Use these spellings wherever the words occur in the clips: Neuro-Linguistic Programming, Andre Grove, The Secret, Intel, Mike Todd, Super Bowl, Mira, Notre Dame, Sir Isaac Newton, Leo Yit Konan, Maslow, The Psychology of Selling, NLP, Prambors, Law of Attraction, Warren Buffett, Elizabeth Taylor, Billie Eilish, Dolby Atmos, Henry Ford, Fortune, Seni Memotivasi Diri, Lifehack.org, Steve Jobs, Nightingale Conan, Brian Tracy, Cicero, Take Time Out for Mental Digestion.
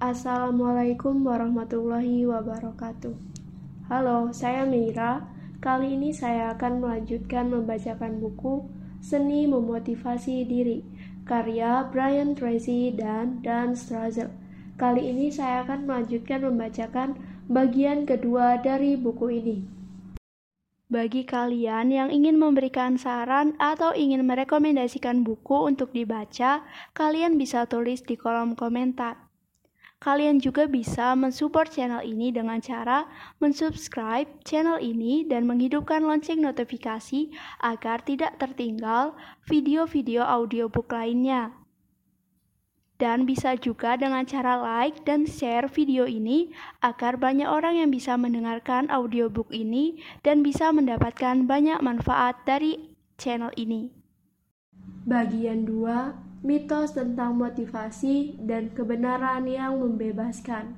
Assalamualaikum warahmatullahi wabarakatuh. Halo, saya Mira. Kali ini saya akan melanjutkan membacakan buku Seni Memotivasi Diri, karya Brian Tracy dan Dan Strutzel. Kali ini saya akan melanjutkan membacakan bagian kedua dari buku ini. Bagi kalian yang ingin memberikan saran atau ingin merekomendasikan buku untuk dibaca, kalian bisa tulis di kolom komentar. Kalian juga bisa mensupport channel ini dengan cara mensubscribe channel ini dan menghidupkan lonceng notifikasi agar tidak tertinggal video-video audiobook lainnya. Dan bisa juga dengan cara like dan share video ini agar banyak orang yang bisa mendengarkan audiobook ini dan bisa mendapatkan banyak manfaat dari channel ini. Bagian 2, Mitos tentang motivasi dan kebenaran yang membebaskan.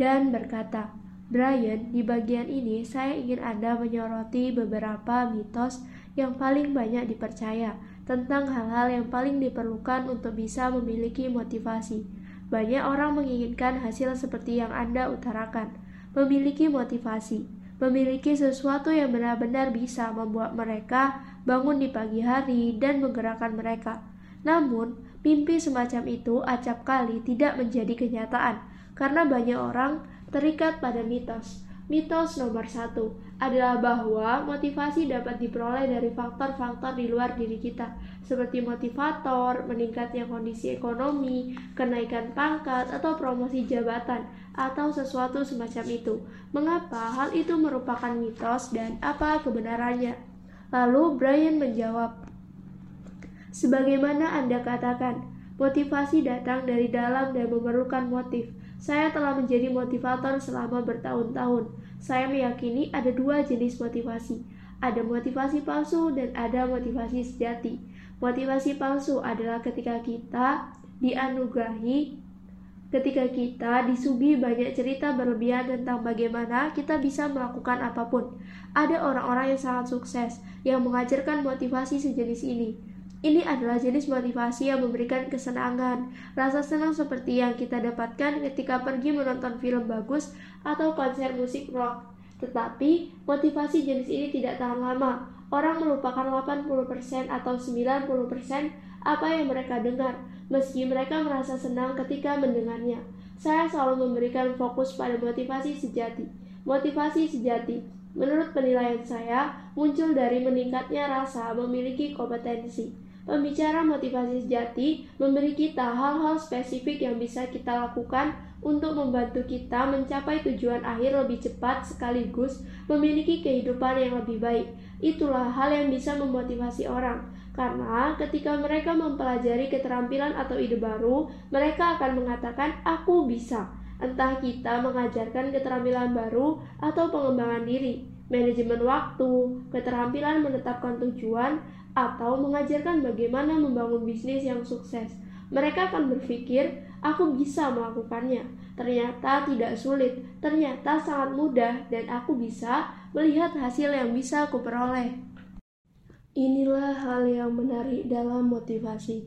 Dan berkata, Brian, di bagian ini saya ingin Anda menyoroti beberapa mitos yang paling banyak dipercaya tentang hal-hal yang paling diperlukan untuk bisa memiliki motivasi. Banyak orang menginginkan hasil seperti yang Anda utarakan, memiliki motivasi, memiliki sesuatu yang benar-benar bisa membuat mereka bangun di pagi hari dan menggerakkan mereka. Namun, mimpi semacam itu acap kali tidak menjadi kenyataan, karena banyak orang terikat pada mitos. Mitos nomor 1 adalah bahwa motivasi dapat diperoleh dari faktor-faktor di luar diri kita, seperti motivator, meningkatnya kondisi ekonomi, kenaikan pangkat, atau promosi jabatan, atau sesuatu semacam itu. Mengapa hal itu merupakan mitos dan apa kebenarannya? Lalu Brian menjawab, sebagaimana Anda katakan, motivasi datang dari dalam dan memerlukan motif. Saya telah menjadi motivator selama bertahun-tahun. Saya meyakini ada 2 jenis motivasi. Ada motivasi palsu dan ada motivasi sejati. Motivasi palsu adalah ketika kita disuguhi banyak cerita berlebihan tentang bagaimana kita bisa melakukan apapun. Ada orang-orang yang sangat sukses yang mengajarkan motivasi sejenis ini. Ini adalah jenis motivasi yang memberikan kesenangan, rasa senang seperti yang kita dapatkan ketika pergi menonton film bagus atau konser musik rock. Tetapi, motivasi jenis ini tidak tahan lama. Orang melupakan 80% atau 90% apa yang mereka dengar, meski mereka merasa senang ketika mendengarnya. Saya selalu memberikan fokus pada motivasi sejati. Motivasi sejati, menurut penilaian saya, muncul dari meningkatnya rasa memiliki kompetensi. Pembicara motivasi sejati memberi kita hal-hal spesifik yang bisa kita lakukan untuk membantu kita mencapai tujuan akhir lebih cepat sekaligus memiliki kehidupan yang lebih baik. Itulah hal yang bisa memotivasi orang, karena ketika mereka mempelajari keterampilan atau ide baru, mereka akan mengatakan, "Aku bisa." Entah kita mengajarkan keterampilan baru atau pengembangan diri, manajemen waktu, keterampilan menetapkan tujuan, atau mengajarkan bagaimana membangun bisnis yang sukses. Mereka akan berpikir, aku bisa melakukannya. Ternyata tidak sulit, ternyata sangat mudah, dan aku bisa melihat hasil yang bisa aku peroleh. Inilah hal yang menarik dalam motivasi.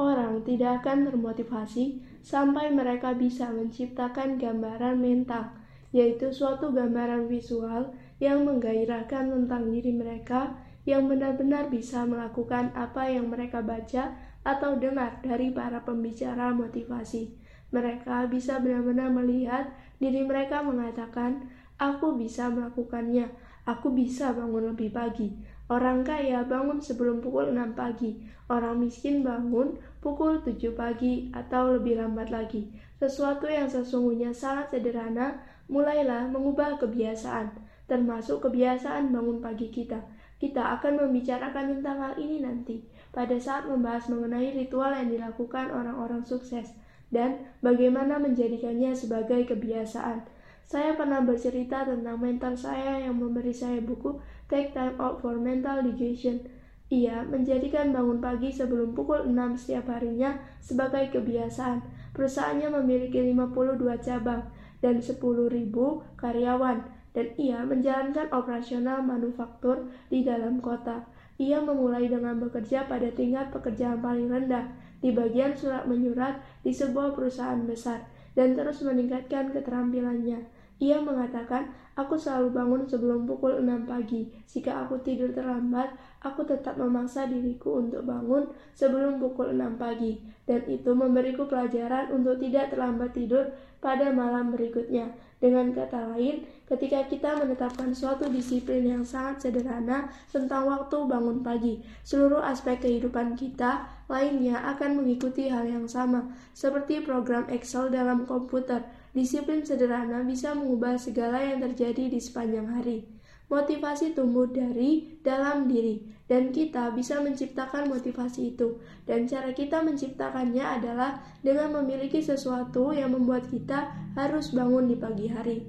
Orang tidak akan termotivasi sampai mereka bisa menciptakan gambaran mental, yaitu suatu gambaran visual yang menggairahkan tentang diri mereka yang benar-benar bisa melakukan apa yang mereka baca atau dengar dari para pembicara motivasi. Mereka bisa benar-benar melihat diri mereka mengatakan, aku bisa melakukannya, aku bisa bangun lebih pagi. Orang kaya bangun sebelum pukul 6 pagi, orang miskin bangun pukul 7 pagi atau lebih lambat lagi. Sesuatu yang sesungguhnya sangat sederhana, mulailah mengubah kebiasaan, termasuk kebiasaan bangun pagi kita. Kita akan membicarakan tentang hal ini nanti, pada saat membahas mengenai ritual yang dilakukan orang-orang sukses, dan bagaimana menjadikannya sebagai kebiasaan. Saya pernah bercerita tentang mentor saya yang memberi saya buku Take Time Out for Mental Digestion. Ia menjadikan bangun pagi sebelum pukul 6 setiap harinya sebagai kebiasaan. Perusahaannya memiliki 52 cabang dan 10.000 karyawan. Dan ia menjalankan operasional manufaktur di dalam kota. Ia memulai dengan bekerja pada tingkat pekerjaan paling rendah di bagian surat menyurat di sebuah perusahaan besar. dan terus meningkatkan keterampilannya. Ia mengatakan, aku selalu bangun sebelum pukul 6 pagi. Jika aku tidur terlambat, aku tetap memaksa diriku untuk bangun sebelum pukul 6 pagi. Dan itu memberiku pelajaran untuk tidak terlambat tidur pada malam berikutnya. Dengan kata lain, ketika kita menetapkan suatu disiplin yang sangat sederhana tentang waktu bangun pagi, seluruh aspek kehidupan kita lainnya akan mengikuti hal yang sama, seperti program Excel dalam komputer. Disiplin sederhana bisa mengubah segala yang terjadi di sepanjang hari. Motivasi tumbuh dari dalam diri, dan kita bisa menciptakan motivasi itu. Dan cara kita menciptakannya adalah dengan memiliki sesuatu yang membuat kita harus bangun di pagi hari.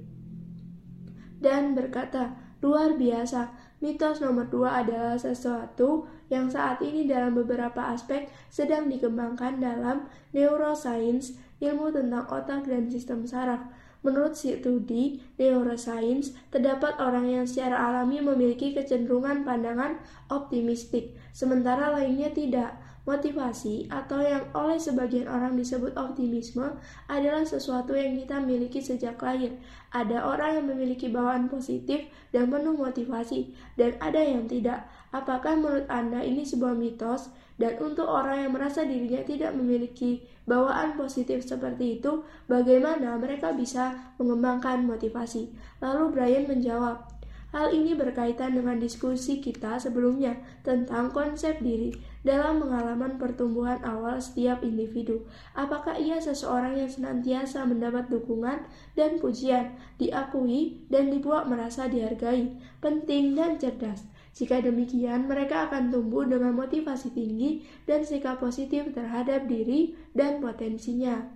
Dan berkata, luar biasa. Mitos nomor 2 adalah sesuatu yang saat ini dalam beberapa aspek sedang dikembangkan dalam neuroscience, ilmu tentang otak dan sistem saraf. Menurut studi neuroscience, terdapat orang yang secara alami memiliki kecenderungan pandangan optimistik, sementara lainnya tidak. Motivasi, atau yang oleh sebagian orang disebut optimisme, adalah sesuatu yang kita miliki sejak lahir. Ada orang yang memiliki bawaan positif dan penuh motivasi, dan ada yang tidak. Apakah menurut Anda ini sebuah mitos? Dan untuk orang yang merasa dirinya tidak memiliki bawaan positif seperti itu, bagaimana mereka bisa mengembangkan motivasi? Lalu Brian menjawab, hal ini berkaitan dengan diskusi kita sebelumnya tentang konsep diri dalam pengalaman pertumbuhan awal setiap individu. Apakah ia seseorang yang senantiasa mendapat dukungan dan pujian, diakui dan dibuat merasa dihargai, penting dan cerdas? Jika demikian, mereka akan tumbuh dengan motivasi tinggi dan sikap positif terhadap diri dan potensinya.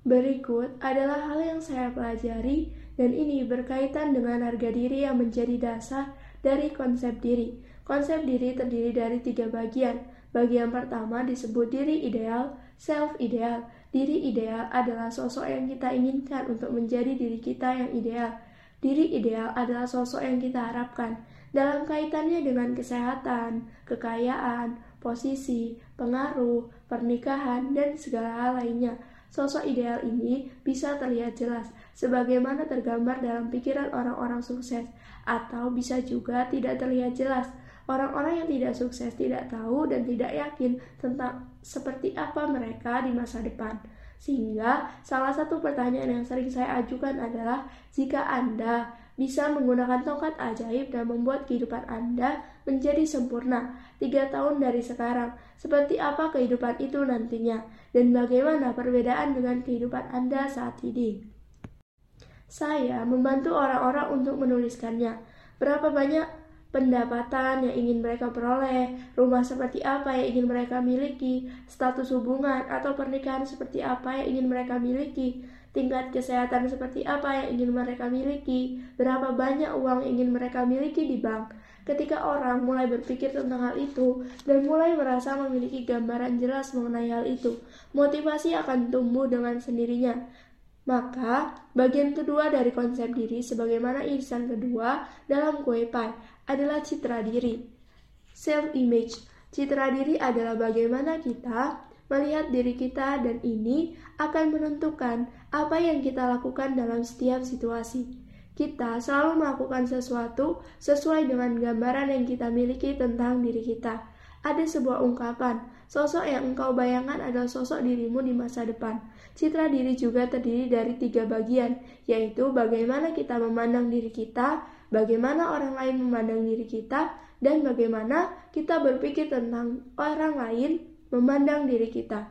Berikut adalah hal yang saya pelajari, dan ini berkaitan dengan harga diri yang menjadi dasar dari konsep diri. Konsep diri terdiri dari 3 bagian. Bagian pertama disebut diri ideal, self-ideal. Diri ideal adalah sosok yang kita inginkan untuk menjadi diri kita yang ideal. Diri ideal adalah sosok yang kita harapkan. Dalam kaitannya dengan kesehatan, kekayaan, posisi, pengaruh, pernikahan, dan segala hal lainnya. Sosok ideal ini bisa terlihat jelas, sebagaimana tergambar dalam pikiran orang-orang sukses, atau bisa juga tidak terlihat jelas. Orang-orang yang tidak sukses tidak tahu dan tidak yakin tentang seperti apa mereka di masa depan. Sehingga, salah satu pertanyaan yang sering saya ajukan adalah, jika Anda bisa menggunakan tongkat ajaib dan membuat kehidupan Anda menjadi sempurna 3 tahun dari sekarang, seperti apa kehidupan itu nantinya, dan bagaimana perbedaan dengan kehidupan Anda saat ini? Saya membantu orang-orang untuk menuliskannya. Berapa banyak pendapatan yang ingin mereka peroleh, rumah seperti apa yang ingin mereka miliki, status hubungan atau pernikahan seperti apa yang ingin mereka miliki, tingkat kesehatan seperti apa yang ingin mereka miliki, berapa banyak uang yang ingin mereka miliki di bank. Ketika orang mulai berpikir tentang hal itu dan mulai merasa memiliki gambaran jelas mengenai hal itu, motivasi akan tumbuh dengan sendirinya. Maka, bagian kedua dari konsep diri sebagaimana irisan kedua dalam kue pie adalah citra diri. Self-image. Citra diri adalah bagaimana kita melihat diri kita, dan ini akan menentukan apa yang kita lakukan dalam setiap situasi. Kita selalu melakukan sesuatu sesuai dengan gambaran yang kita miliki tentang diri kita. Ada sebuah ungkapan, sosok yang engkau bayangkan adalah sosok dirimu di masa depan. Citra diri juga terdiri dari 3 bagian, yaitu bagaimana kita memandang diri kita, bagaimana orang lain memandang diri kita, dan bagaimana kita berpikir tentang orang lain memandang diri kita.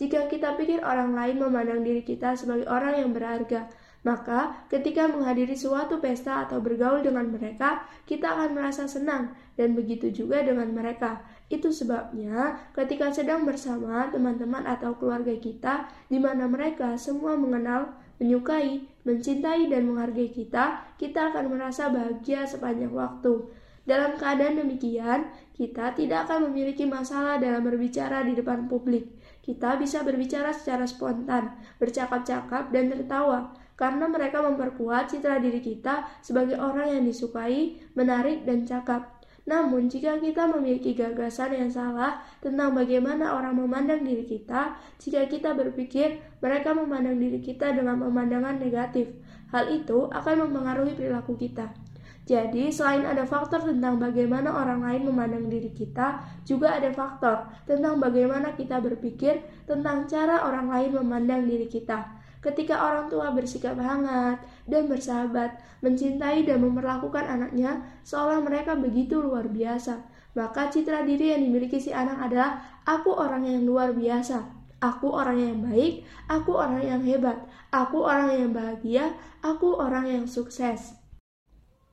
Jika kita pikir orang lain memandang diri kita sebagai orang yang berharga, maka ketika menghadiri suatu pesta atau bergaul dengan mereka, kita akan merasa senang, dan begitu juga dengan mereka. Itu sebabnya ketika sedang bersama teman-teman atau keluarga kita, di mana mereka semua mengenal, menyukai, mencintai, dan menghargai kita, kita akan merasa bahagia sepanjang waktu. Dalam keadaan demikian, kita tidak akan memiliki masalah dalam berbicara di depan publik. Kita bisa berbicara secara spontan, bercakap-cakap, dan tertawa, karena mereka memperkuat citra diri kita sebagai orang yang disukai, menarik, dan cakap. Namun, jika kita memiliki gagasan yang salah tentang bagaimana orang memandang diri kita, jika kita berpikir mereka memandang diri kita dengan pemandangan negatif, hal itu akan mempengaruhi perilaku kita. Jadi, selain ada faktor tentang bagaimana orang lain memandang diri kita, juga ada faktor tentang bagaimana kita berpikir tentang cara orang lain memandang diri kita. Ketika orang tua bersikap hangat dan bersahabat, mencintai dan memperlakukan anaknya seolah mereka begitu luar biasa, maka citra diri yang dimiliki si anak adalah, aku orang yang luar biasa, aku orang yang baik, aku orang yang hebat, aku orang yang bahagia, aku orang yang sukses.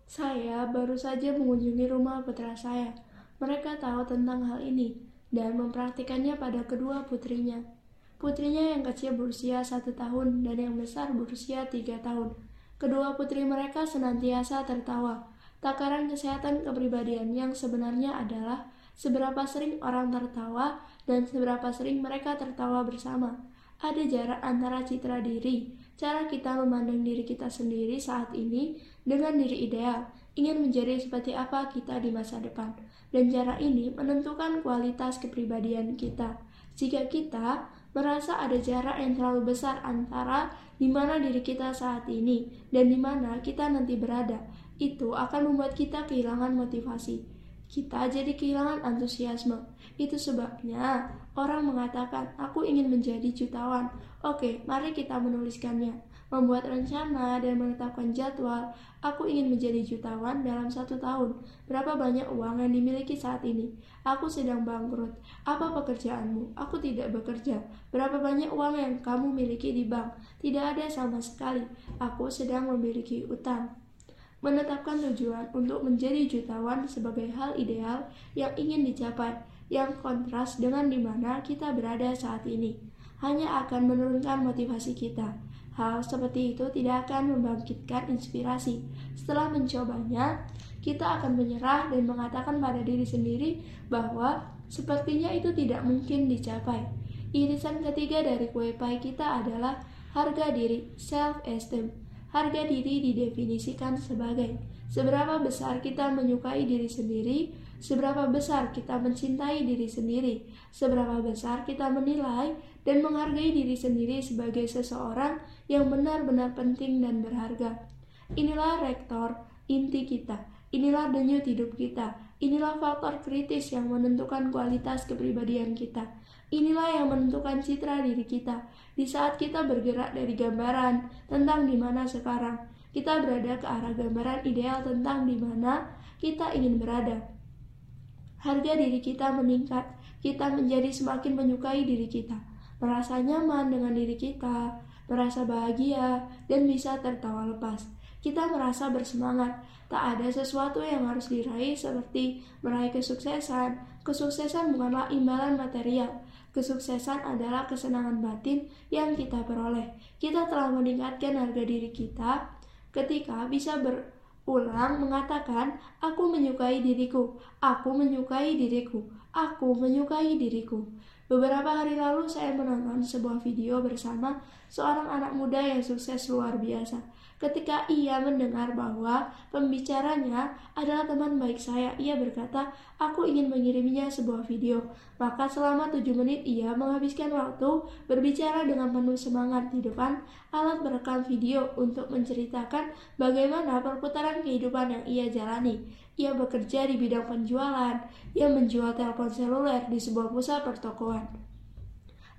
Saya baru saja mengunjungi rumah putra saya. Mereka tahu tentang hal ini dan mempraktikannya pada kedua putrinya. Putrinya yang kecil berusia 1 tahun dan yang besar berusia 3 tahun. Kedua putri mereka senantiasa tertawa. Takaran kesehatan kepribadian yang sebenarnya adalah seberapa sering orang tertawa dan seberapa sering mereka tertawa bersama. Ada jarak antara citra diri, cara kita memandang diri kita sendiri saat ini, dengan diri ideal, ingin menjadi seperti apa kita di masa depan. Dan cara ini menentukan kualitas kepribadian kita. Jika kita merasa ada jarak yang terlalu besar antara di mana diri kita saat ini dan di mana kita nanti berada, itu akan membuat kita kehilangan motivasi. Kita jadi kehilangan antusiasme. Itu sebabnya orang mengatakan, aku ingin menjadi jutawan. Oke, mari kita menuliskannya. Membuat rencana dan menetapkan jadwal. Aku ingin menjadi jutawan dalam 1 tahun. Berapa banyak uang yang dimiliki saat ini? Aku sedang bangkrut. Apa pekerjaanmu? Aku tidak bekerja. Berapa banyak uang yang kamu miliki di bank? Tidak ada sama sekali. Aku sedang memiliki utang. Menetapkan tujuan untuk menjadi jutawan sebagai hal ideal yang ingin dicapai, yang kontras dengan di mana kita berada saat ini, hanya akan menurunkan motivasi kita. Hal seperti itu tidak akan membangkitkan inspirasi. Setelah mencobanya, kita akan menyerah dan mengatakan pada diri sendiri bahwa sepertinya itu tidak mungkin dicapai. Irisan ketiga dari kue pai kita adalah harga diri, self-esteem. Harga diri didefinisikan sebagai seberapa besar kita menyukai diri sendiri, seberapa besar kita mencintai diri sendiri, seberapa besar kita menilai dan menghargai diri sendiri sebagai seseorang yang benar-benar penting dan berharga. Inilah rektor inti kita, inilah denyut hidup kita, inilah faktor kritis yang menentukan kualitas kepribadian kita. Inilah yang menentukan citra diri kita. Di saat kita bergerak dari gambaran tentang di mana sekarang, kita berada ke arah gambaran ideal tentang di mana kita ingin berada. Harga diri kita meningkat, kita menjadi semakin menyukai diri kita, merasa nyaman dengan diri kita, merasa bahagia, dan bisa tertawa lepas. Kita merasa bersemangat, tak ada sesuatu yang harus diraih seperti meraih kesuksesan. Kesuksesan bukanlah imbalan material. Kesuksesan adalah kesenangan batin yang kita peroleh. Kita telah meningkatkan harga diri kita ketika bisa berulang mengatakan, aku menyukai diriku, aku menyukai diriku, aku menyukai diriku. Beberapa hari lalu saya menonton sebuah video bersama seorang anak muda yang sukses luar biasa. Ketika ia mendengar bahwa pembicaranya adalah teman baik saya, ia berkata, aku ingin mengiriminya sebuah video. Maka selama 7 menit ia menghabiskan waktu berbicara dengan penuh semangat di depan alat perekam video untuk menceritakan bagaimana perputaran kehidupan yang ia jalani. Ia bekerja di bidang penjualan, ia menjual telepon seluler di sebuah pusat pertokoan.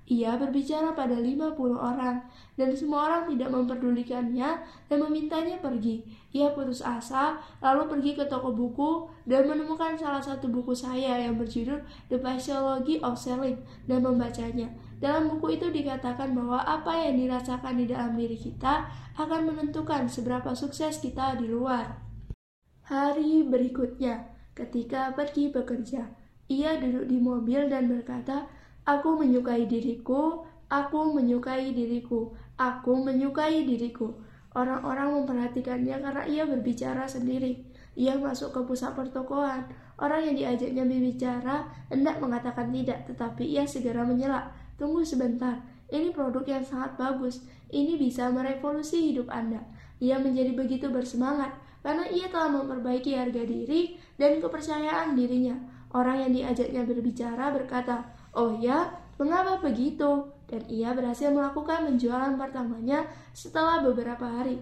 Ia berbicara pada 50 orang, dan semua orang tidak memperdulikannya dan memintanya pergi. Ia putus asa, lalu pergi ke toko buku dan menemukan salah satu buku saya yang berjudul The Psychology of Selling dan membacanya. Dalam buku itu dikatakan bahwa apa yang dirasakan di dalam diri kita akan menentukan seberapa sukses kita di luar. Hari berikutnya, ketika pergi bekerja, ia duduk di mobil dan berkata, aku menyukai diriku, aku menyukai diriku, aku menyukai diriku. Orang-orang memperhatikannya karena ia berbicara sendiri. Ia masuk ke pusat pertokoan. Orang yang diajaknya berbicara hendak mengatakan tidak, tetapi ia segera menyela. Tunggu sebentar, ini produk yang sangat bagus. Ini bisa merevolusi hidup Anda. Ia menjadi begitu bersemangat. karena ia telah memperbaiki harga diri dan kepercayaan dirinya. Orang yang diajaknya berbicara berkata, "Oh ya, mengapa begitu?" Dan ia berhasil melakukan penjualan pertamanya setelah beberapa hari.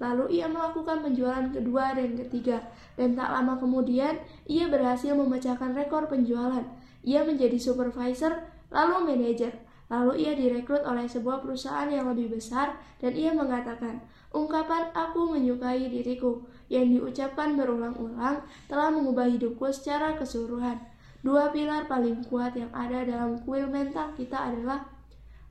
Lalu ia melakukan penjualan kedua dan ketiga, dan tak lama kemudian ia berhasil memecahkan rekor penjualan. Ia menjadi supervisor, lalu manajer. Lalu ia direkrut oleh sebuah perusahaan yang lebih besar dan ia mengatakan, "Ungkapan 'aku menyukai diriku' yang diucapkan berulang-ulang telah mengubah hidupku secara keseluruhan." Dua pilar paling kuat yang ada dalam kuil mental kita adalah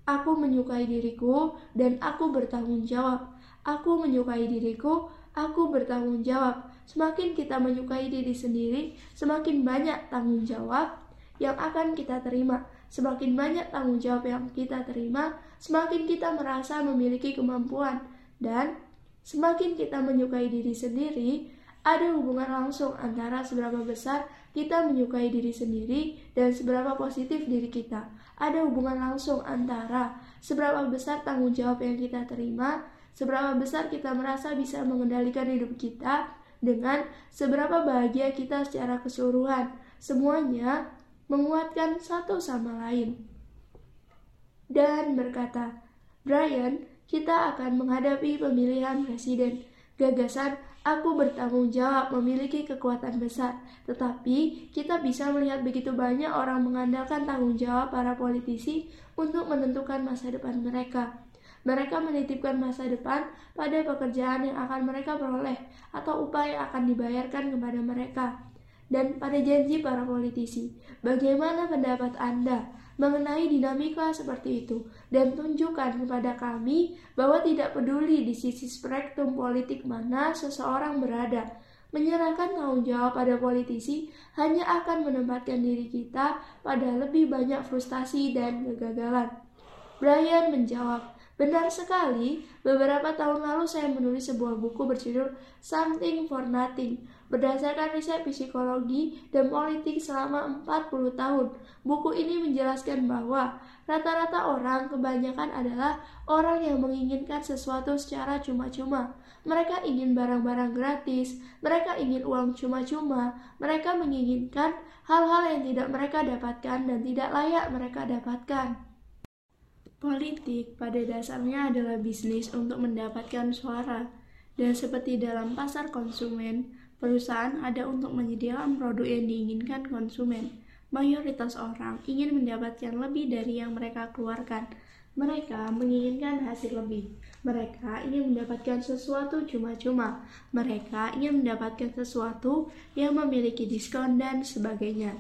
aku menyukai diriku dan aku bertanggung jawab. Aku menyukai diriku, aku bertanggung jawab. Semakin kita menyukai diri sendiri, semakin banyak tanggung jawab yang akan kita terima. Semakin banyak tanggung jawab yang kita terima, semakin kita merasa memiliki kemampuan. Dan semakin kita menyukai diri sendiri, ada hubungan langsung antara seberapa besar kita menyukai diri sendiri dan seberapa positif diri kita. Ada hubungan langsung antara seberapa besar tanggung jawab yang kita terima, seberapa besar kita merasa bisa mengendalikan hidup kita, dengan seberapa bahagia kita secara keseluruhan. Semuanya menguatkan satu sama lain. Dan berkata, "Brian, kita akan menghadapi pemilihan presiden. Gagasan aku bertanggung jawab memiliki kekuatan besar, tetapi kita bisa melihat begitu banyak orang mengandalkan tanggung jawab para politisi untuk menentukan masa depan mereka. Mereka menitipkan masa depan pada pekerjaan yang akan mereka peroleh atau upah yang akan dibayarkan kepada mereka, dan pada janji para politisi. Bagaimana pendapat Anda mengenai dinamika seperti itu? Dan tunjukkan kepada kami bahwa tidak peduli di sisi spektrum politik mana seseorang berada, menyerahkan tanggung jawab pada politisi hanya akan menempatkan diri kita pada lebih banyak frustasi dan kegagalan." Brian menjawab, "Benar sekali, beberapa tahun lalu saya menulis sebuah buku berjudul Something for Nothing. Berdasarkan riset psikologi dan politik selama 40 tahun, buku ini menjelaskan bahwa rata-rata orang kebanyakan adalah orang yang menginginkan sesuatu secara cuma-cuma. Mereka ingin barang-barang gratis, mereka ingin uang cuma-cuma, mereka menginginkan hal-hal yang tidak mereka dapatkan dan tidak layak mereka dapatkan. Politik pada dasarnya adalah bisnis untuk mendapatkan suara, dan seperti dalam pasar konsumen, perusahaan ada untuk menyediakan produk yang diinginkan konsumen. Mayoritas orang ingin mendapatkan lebih dari yang mereka keluarkan. Mereka menginginkan hasil lebih. Mereka ingin mendapatkan sesuatu cuma-cuma. Mereka ingin mendapatkan sesuatu yang memiliki diskon dan sebagainya.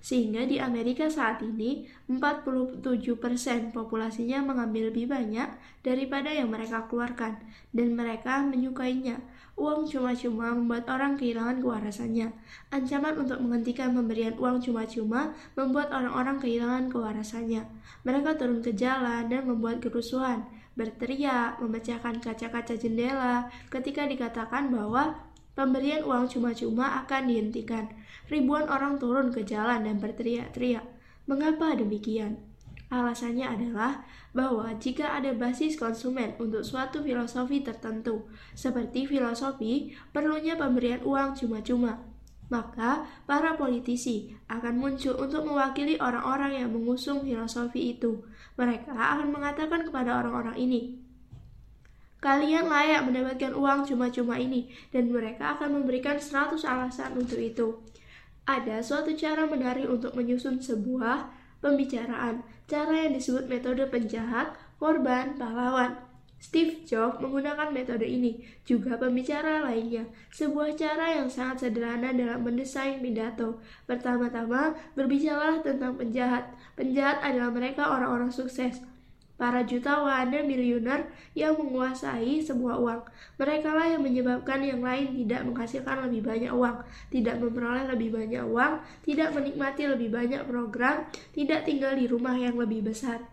Sehingga di Amerika saat ini, 47% populasinya mengambil lebih banyak daripada yang mereka keluarkan, dan mereka menyukainya. Uang cuma-cuma membuat orang kehilangan kewarasannya. Ancaman untuk menghentikan pemberian uang cuma-cuma membuat orang-orang kehilangan kewarasannya. Mereka turun ke jalan dan membuat kerusuhan, berteriak, memecahkan kaca-kaca jendela ketika dikatakan bahwa pemberian uang cuma-cuma akan dihentikan. Ribuan orang turun ke jalan dan berteriak-teriak. Mengapa demikian? Alasannya adalah bahwa jika ada basis konsumen untuk suatu filosofi tertentu, seperti filosofi perlunya pemberian uang cuma-cuma, maka para politisi akan muncul untuk mewakili orang-orang yang mengusung filosofi itu. Mereka akan mengatakan kepada orang-orang ini, "Kalian layak mendapatkan uang cuma-cuma ini," dan mereka akan memberikan 100 alasan untuk itu. Ada suatu cara menarik untuk menyusun sebuah pembicaraan, cara yang disebut metode penjahat, korban, pahlawan. Steve Jobs menggunakan metode ini, juga pembicara lainnya. Sebuah cara yang sangat sederhana dalam mendesain pidato. Pertama-tama, berbicaralah tentang penjahat. Penjahat adalah mereka orang-orang sukses, para jutawan dan miliuner yang menguasai semua uang. Merekalah yang menyebabkan yang lain tidak menghasilkan lebih banyak uang, tidak memperoleh lebih banyak uang, tidak menikmati lebih banyak program, tidak tinggal di rumah yang lebih besar.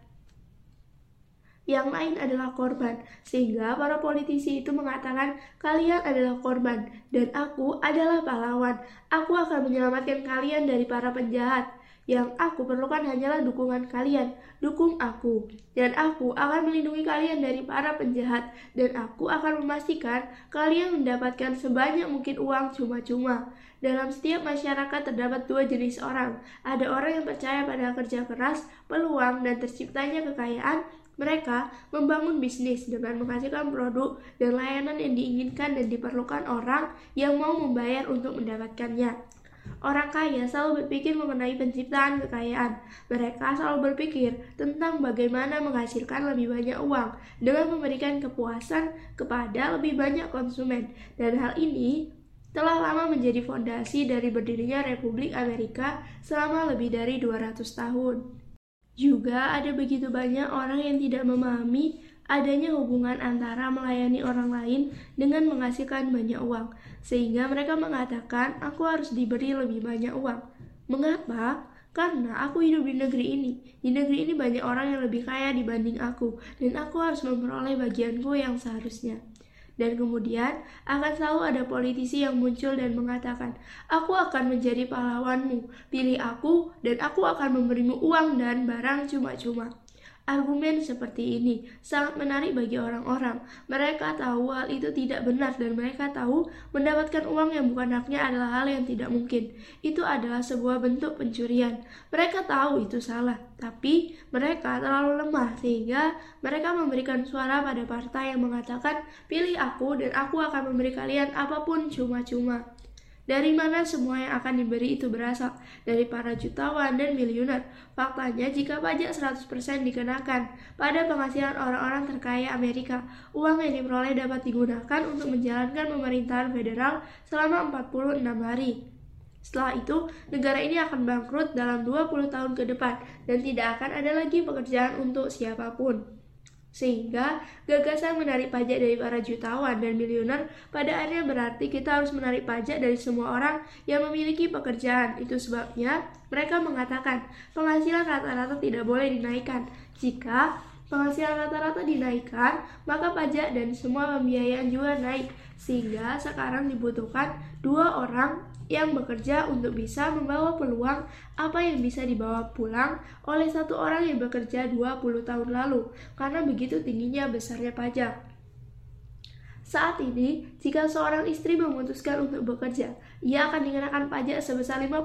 Yang lain adalah korban, sehingga para politisi itu mengatakan, "Kalian adalah korban, dan aku adalah pahlawan. Aku akan menyelamatkan kalian dari para penjahat." Yang aku perlukan hanyalah dukungan kalian. Dukung aku, dan aku akan melindungi kalian dari para penjahat, dan aku akan memastikan kalian mendapatkan sebanyak mungkin uang cuma-cuma. Dalam setiap masyarakat terdapat dua jenis orang. Ada orang yang percaya pada kerja keras, peluang, dan terciptanya kekayaan. Mereka membangun bisnis dengan menghasilkan produk dan layanan yang diinginkan dan diperlukan orang yang mau membayar untuk mendapatkannya. Orang kaya selalu berpikir mengenai penciptaan kekayaan. Mereka selalu berpikir tentang bagaimana menghasilkan lebih banyak uang dengan memberikan kepuasan kepada lebih banyak konsumen. Dan hal ini telah lama menjadi fondasi dari berdirinya Republik Amerika selama lebih dari 200 tahun. Juga ada begitu banyak orang yang tidak memahami adanya hubungan antara melayani orang lain dengan menghasilkan banyak uang, sehingga mereka mengatakan, aku harus diberi lebih banyak uang. Mengapa? Karena aku hidup di negeri ini. Di negeri ini banyak orang yang lebih kaya dibanding aku, dan aku harus memperoleh bagianku yang seharusnya. Dan kemudian akan selalu ada politisi yang muncul dan mengatakan, aku akan menjadi pahlawanmu, pilih aku dan aku akan memberimu uang dan barang cuma-cuma. Argumen seperti ini sangat menarik bagi orang-orang. Mereka tahu hal itu tidak benar dan mereka tahu mendapatkan uang yang bukan haknya adalah hal yang tidak mungkin. Itu adalah sebuah bentuk pencurian. Mereka tahu itu salah, tapi mereka terlalu lemah sehingga mereka memberikan suara pada partai yang mengatakan, pilih aku dan aku akan memberi kalian apapun cuma-cuma. Dari mana semua yang akan diberi itu berasal? Dari para jutawan dan miliuner. Faktanya, jika pajak 100% dikenakan pada penghasilan orang-orang terkaya Amerika, uang yang diperoleh dapat digunakan untuk menjalankan pemerintahan federal selama 46 hari. Setelah itu, negara ini akan bangkrut dalam 20 tahun ke depan dan tidak akan ada lagi pekerjaan untuk siapapun. Sehingga gagasan menarik pajak dari para jutawan dan miliuner pada akhirnya berarti kita harus menarik pajak dari semua orang yang memiliki pekerjaan. Itu sebabnya mereka mengatakan penghasilan rata-rata tidak boleh dinaikkan. Jika penghasilan rata-rata dinaikkan, maka pajak dan semua pembiayaan juga naik. Sehingga sekarang dibutuhkan dua orang yang bekerja untuk bisa membawa peluang apa yang bisa dibawa pulang oleh satu orang yang bekerja 20 tahun lalu, karena begitu tingginya besarnya pajak. Saat ini, jika seorang istri memutuskan untuk bekerja, ia akan dikenakan pajak sebesar 50%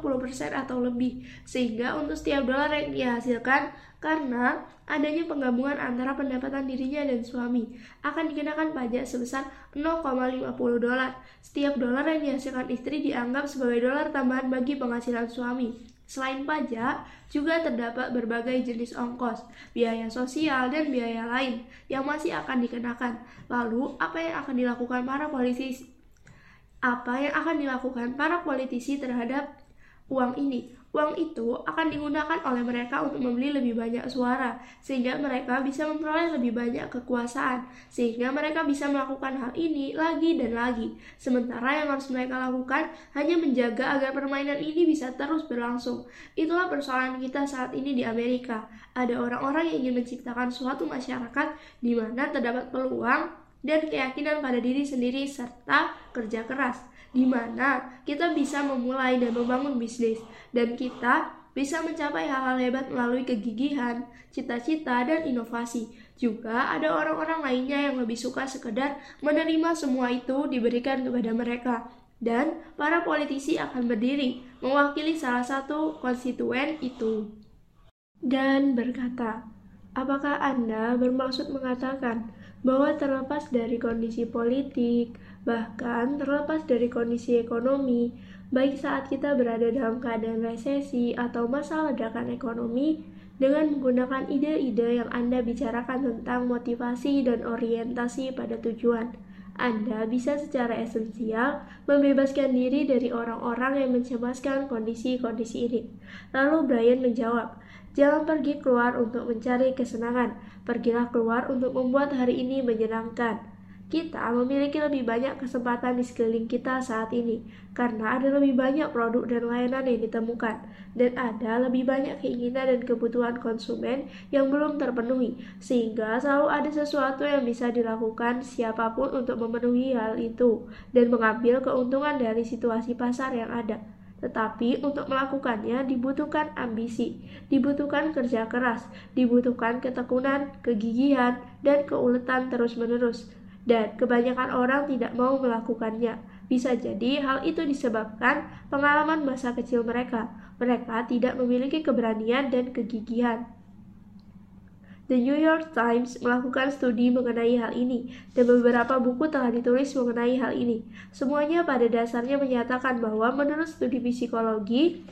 atau lebih, sehingga untuk setiap dolar yang ia hasilkan, karena adanya penggabungan antara pendapatan dirinya dan suami, akan dikenakan pajak sebesar 0,50 dolar. Setiap dolar yang dihasilkan istri dianggap sebagai dolar tambahan bagi penghasilan suami. Selain pajak, juga terdapat berbagai jenis ongkos, biaya sosial, dan biaya lain yang masih akan dikenakan. Lalu, apa yang akan dilakukan para politisi terhadap uang ini? Uang itu akan digunakan oleh mereka untuk membeli lebih banyak suara, sehingga mereka bisa memperoleh lebih banyak kekuasaan, sehingga mereka bisa melakukan hal ini lagi dan lagi. Sementara yang harus mereka lakukan hanya menjaga agar permainan ini bisa terus berlangsung. Itulah persoalan kita saat ini di Amerika. Ada orang-orang yang ingin menciptakan suatu masyarakat di mana terdapat peluang dan keyakinan pada diri sendiri serta kerja keras, di mana kita bisa memulai dan membangun bisnis, dan kita bisa mencapai hal-hal hebat melalui kegigihan, cita-cita, dan inovasi. Juga ada orang-orang lainnya yang lebih suka sekedar menerima semua itu diberikan kepada mereka, dan para politisi akan berdiri mewakili salah satu konstituen itu dan berkata, apakah Anda bermaksud mengatakan bahwa terlepas dari kondisi politik, bahkan terlepas dari kondisi ekonomi, baik saat kita berada dalam keadaan resesi atau masa ledakan ekonomi, dengan menggunakan ide-ide yang Anda bicarakan tentang motivasi dan orientasi pada tujuan, Anda bisa secara esensial membebaskan diri dari orang-orang yang mencemaskan kondisi-kondisi ini? Lalu Brian menjawab, jangan pergi keluar untuk mencari kesenangan. Pergilah keluar untuk membuat hari ini menyenangkan. Kita memiliki lebih banyak kesempatan di sekeliling kita saat ini, karena ada lebih banyak produk dan layanan yang ditemukan, dan ada lebih banyak keinginan dan kebutuhan konsumen yang belum terpenuhi, sehingga selalu ada sesuatu yang bisa dilakukan siapapun untuk memenuhi hal itu, dan mengambil keuntungan dari situasi pasar yang ada. Tetapi untuk melakukannya dibutuhkan ambisi, dibutuhkan kerja keras, dibutuhkan ketekunan, kegigihan, dan keuletan terus-menerus. Dan kebanyakan orang tidak mau melakukannya. Bisa jadi hal itu disebabkan pengalaman masa kecil mereka. Mereka tidak memiliki keberanian dan kegigihan. The New York Times melakukan studi mengenai hal ini, dan beberapa buku telah ditulis mengenai hal ini. Semuanya pada dasarnya menyatakan bahwa menurut studi psikologi,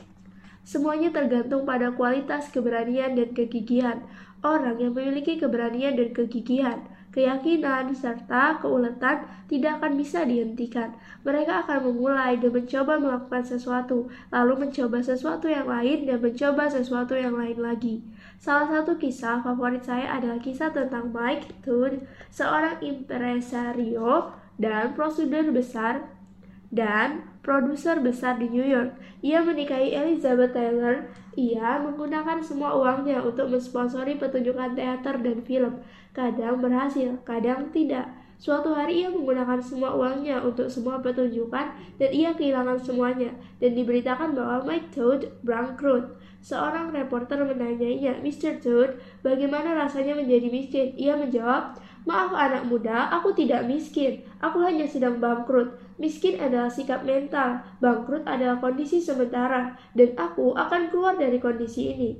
semuanya tergantung pada kualitas keberanian dan kegigihan. Orang yang memiliki keberanian dan kegigihan, keyakinan, serta keuletan tidak akan bisa dihentikan. Mereka akan memulai dan mencoba melakukan sesuatu, lalu mencoba sesuatu yang lain dan mencoba sesuatu yang lain lagi. Salah satu kisah favorit saya adalah kisah tentang Mike Todd, seorang impresario dan prosedur besar dan produser besar di New York. Ia menikahi Elizabeth Taylor. Ia menggunakan semua uangnya untuk mensponsori pertunjukan teater dan film. Kadang berhasil, kadang tidak. Suatu hari ia menggunakan semua uangnya untuk semua pertunjukan dan ia kehilangan semuanya, dan diberitakan bahwa Mike Todd bangkrut. Seorang reporter menanyainya, "Mr. Todd, bagaimana rasanya menjadi miskin?" Ia menjawab, "Maaf anak muda, aku tidak miskin. Aku hanya sedang bangkrut. Miskin adalah sikap mental, bangkrut adalah kondisi sementara, dan aku akan keluar dari kondisi ini."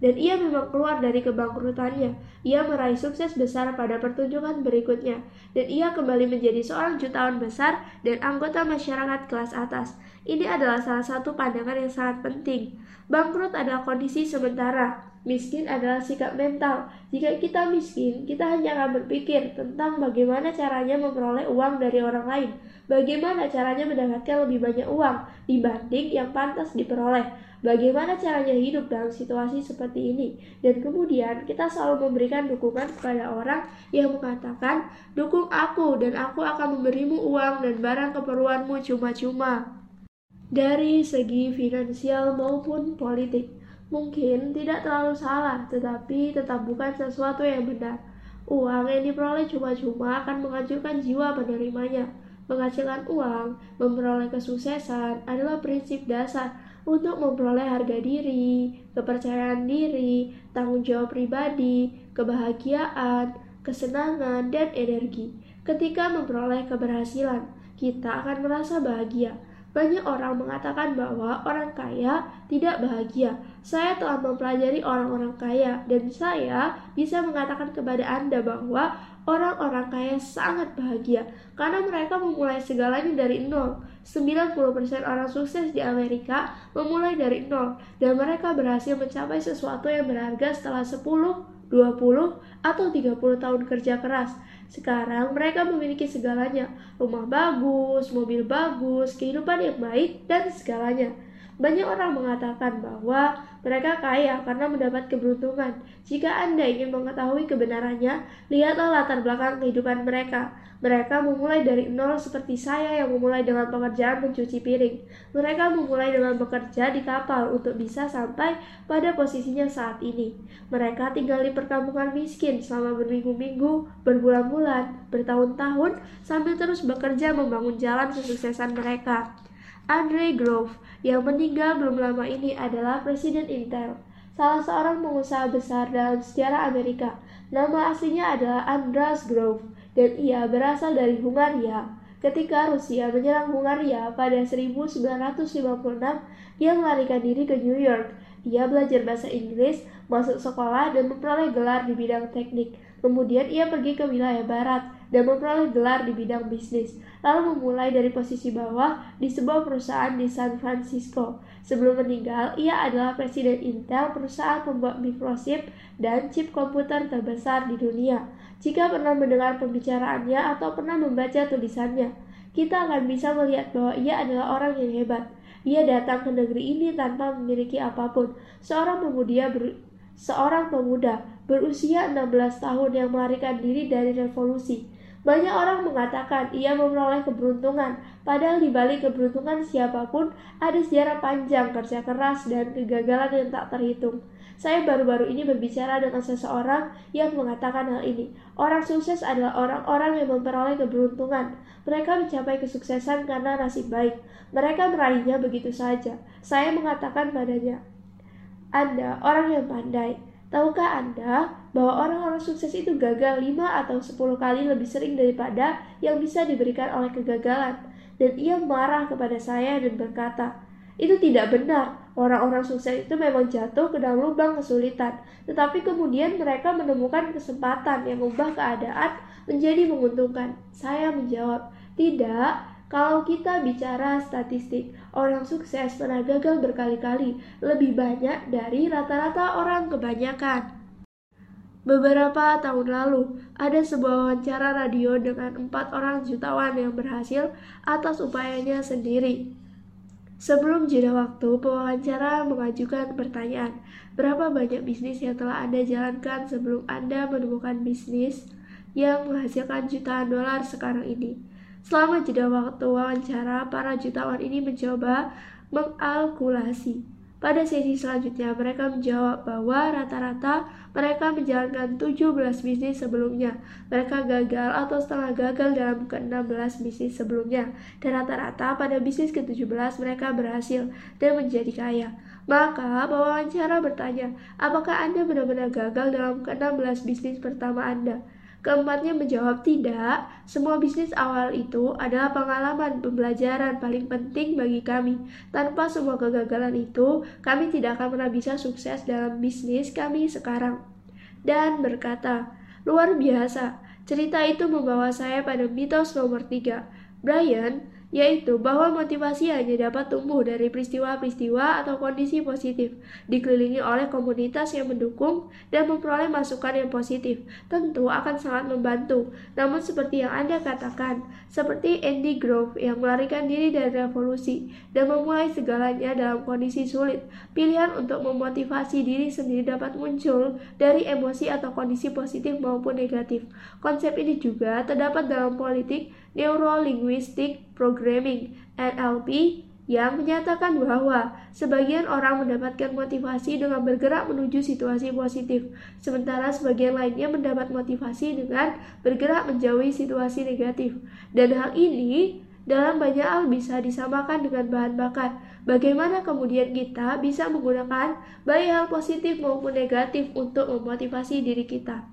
Dan ia memang keluar dari kebangkrutannya. Ia meraih sukses besar pada pertunjukan berikutnya. Dan ia kembali menjadi seorang jutawan besar dan anggota masyarakat kelas atas. Ini adalah salah satu pandangan yang sangat penting. Bangkrut adalah kondisi sementara. Miskin adalah sikap mental. Jika kita miskin, kita hanya akan berpikir tentang bagaimana caranya memperoleh uang dari orang lain. Bagaimana caranya mendapatkan lebih banyak uang dibanding yang pantas diperoleh. Bagaimana caranya hidup dalam situasi seperti ini? Dan kemudian kita selalu memberikan dukungan kepada orang yang mengatakan, "Dukung aku dan aku akan memberimu uang dan barang keperluanmu cuma-cuma." Dari segi finansial maupun politik, mungkin tidak terlalu salah, tetapi tetap bukan sesuatu yang benar. Uang yang diperoleh cuma-cuma akan menghancurkan jiwa penerimanya. Menghasilkan uang, memperoleh kesuksesan adalah prinsip dasar untuk memperoleh harga diri, kepercayaan diri, tanggung jawab pribadi, kebahagiaan, kesenangan, dan energi. Ketika memperoleh keberhasilan, kita akan merasa bahagia. Banyak orang mengatakan bahwa orang kaya tidak bahagia. Saya telah mempelajari orang-orang kaya, dan saya bisa mengatakan kepada Anda bahwa orang-orang kaya sangat bahagia karena mereka memulai segalanya dari nol. 90% orang sukses di Amerika memulai dari nol, dan mereka berhasil mencapai sesuatu yang berharga setelah 10, 20, atau 30 tahun kerja keras. Sekarang mereka memiliki segalanya, rumah bagus, mobil bagus, kehidupan yang baik, dan segalanya. Banyak orang mengatakan bahwa mereka kaya karena mendapat keberuntungan. Jika Anda ingin mengetahui kebenarannya, lihatlah latar belakang kehidupan mereka. Mereka memulai dari nol seperti saya yang memulai dengan pekerjaan mencuci piring. Mereka memulai dengan bekerja di kapal untuk bisa sampai pada posisinya saat ini. Mereka tinggal di perkampungan miskin selama berminggu-minggu, berbulan-bulan, bertahun-tahun, sambil terus bekerja membangun jalan kesuksesan mereka. Andre Grove yang meninggal belum lama ini adalah Presiden Intel, salah seorang pengusaha besar dalam sejarah Amerika. Nama aslinya adalah Andras Grove, dan ia berasal dari Hungaria. Ketika Rusia menyerang Hungaria pada 1956, ia melarikan diri ke New York. Ia belajar bahasa Inggris, masuk sekolah, dan memperoleh gelar di bidang teknik. Kemudian ia pergi ke wilayah barat dan memperoleh gelar di bidang bisnis, lalu memulai dari posisi bawah di sebuah perusahaan di San Francisco. Sebelum meninggal, ia adalah presiden Intel, perusahaan pembuat microchip dan chip komputer terbesar di dunia. Jika pernah mendengar pembicaraannya atau pernah membaca tulisannya, kita akan bisa melihat bahwa ia adalah orang yang hebat. Ia datang ke negeri ini tanpa memiliki apapun. Seorang pemuda berusia 16 tahun yang melarikan diri dari revolusi. Banyak orang mengatakan ia memperoleh keberuntungan, padahal di balik keberuntungan siapapun ada sejarah panjang kerja keras dan kegagalan yang tak terhitung. Saya baru-baru ini berbicara dengan seseorang yang mengatakan hal ini. Orang sukses adalah orang-orang yang memperoleh keberuntungan. Mereka mencapai kesuksesan karena nasib baik. Mereka meraihnya begitu saja. Saya mengatakan padanya, Anda orang yang pandai. Tahukah Anda bahwa orang-orang sukses itu gagal 5 atau 10 kali lebih sering daripada yang bisa diberikan oleh kegagalan? Dan ia marah kepada saya dan berkata, itu tidak benar. Orang-orang sukses itu memang jatuh ke dalam lubang kesulitan, tetapi kemudian mereka menemukan kesempatan yang mengubah keadaan menjadi menguntungkan. Saya menjawab, tidak. Kalau kita bicara statistik, orang sukses pernah gagal berkali-kali, lebih banyak dari rata-rata orang kebanyakan. Beberapa tahun lalu, ada sebuah wawancara radio dengan 4 orang jutawan yang berhasil atas upayanya sendiri. Sebelum jeda waktu, pewawancara mengajukan pertanyaan, berapa banyak bisnis yang telah Anda jalankan sebelum Anda menemukan bisnis yang menghasilkan jutaan dolar sekarang ini? Selama jeda waktu wawancara, para jutawan ini mencoba mengalkulasi. Pada sesi selanjutnya, mereka menjawab bahwa rata-rata mereka menjalankan 17 bisnis sebelumnya. Mereka gagal atau setengah gagal dalam ke-16 bisnis sebelumnya. Dan rata-rata pada bisnis ke-17 mereka berhasil dan menjadi kaya. Maka, pewawancara bertanya, apakah Anda benar-benar gagal dalam ke-16 bisnis pertama Anda? Keempatnya menjawab tidak, semua bisnis awal itu adalah pengalaman pembelajaran paling penting bagi kami. Tanpa semua kegagalan itu, kami tidak akan pernah bisa sukses dalam bisnis kami sekarang. Dan berkata, luar biasa, cerita itu membawa saya pada mitos nomor 3, Brian, yaitu bahwa motivasi hanya dapat tumbuh dari peristiwa-peristiwa atau kondisi positif, dikelilingi oleh komunitas yang mendukung dan memperoleh masukan yang positif, tentu akan sangat membantu. Namun seperti yang Anda katakan, seperti Andre Grove yang melarikan diri dari revolusi dan memulai segalanya dalam kondisi sulit, pilihan untuk memotivasi diri sendiri dapat muncul dari emosi atau kondisi positif maupun negatif. Konsep ini juga terdapat dalam politik, Neuro-Linguistic Programming (NLP) yang menyatakan bahwa sebagian orang mendapatkan motivasi dengan bergerak menuju situasi positif, sementara sebagian lainnya mendapat motivasi dengan bergerak menjauhi situasi negatif. Dan hal ini dalam banyak hal bisa disamakan dengan bahan bakar. Bagaimana kemudian kita bisa menggunakan baik hal positif maupun negatif untuk memotivasi diri kita?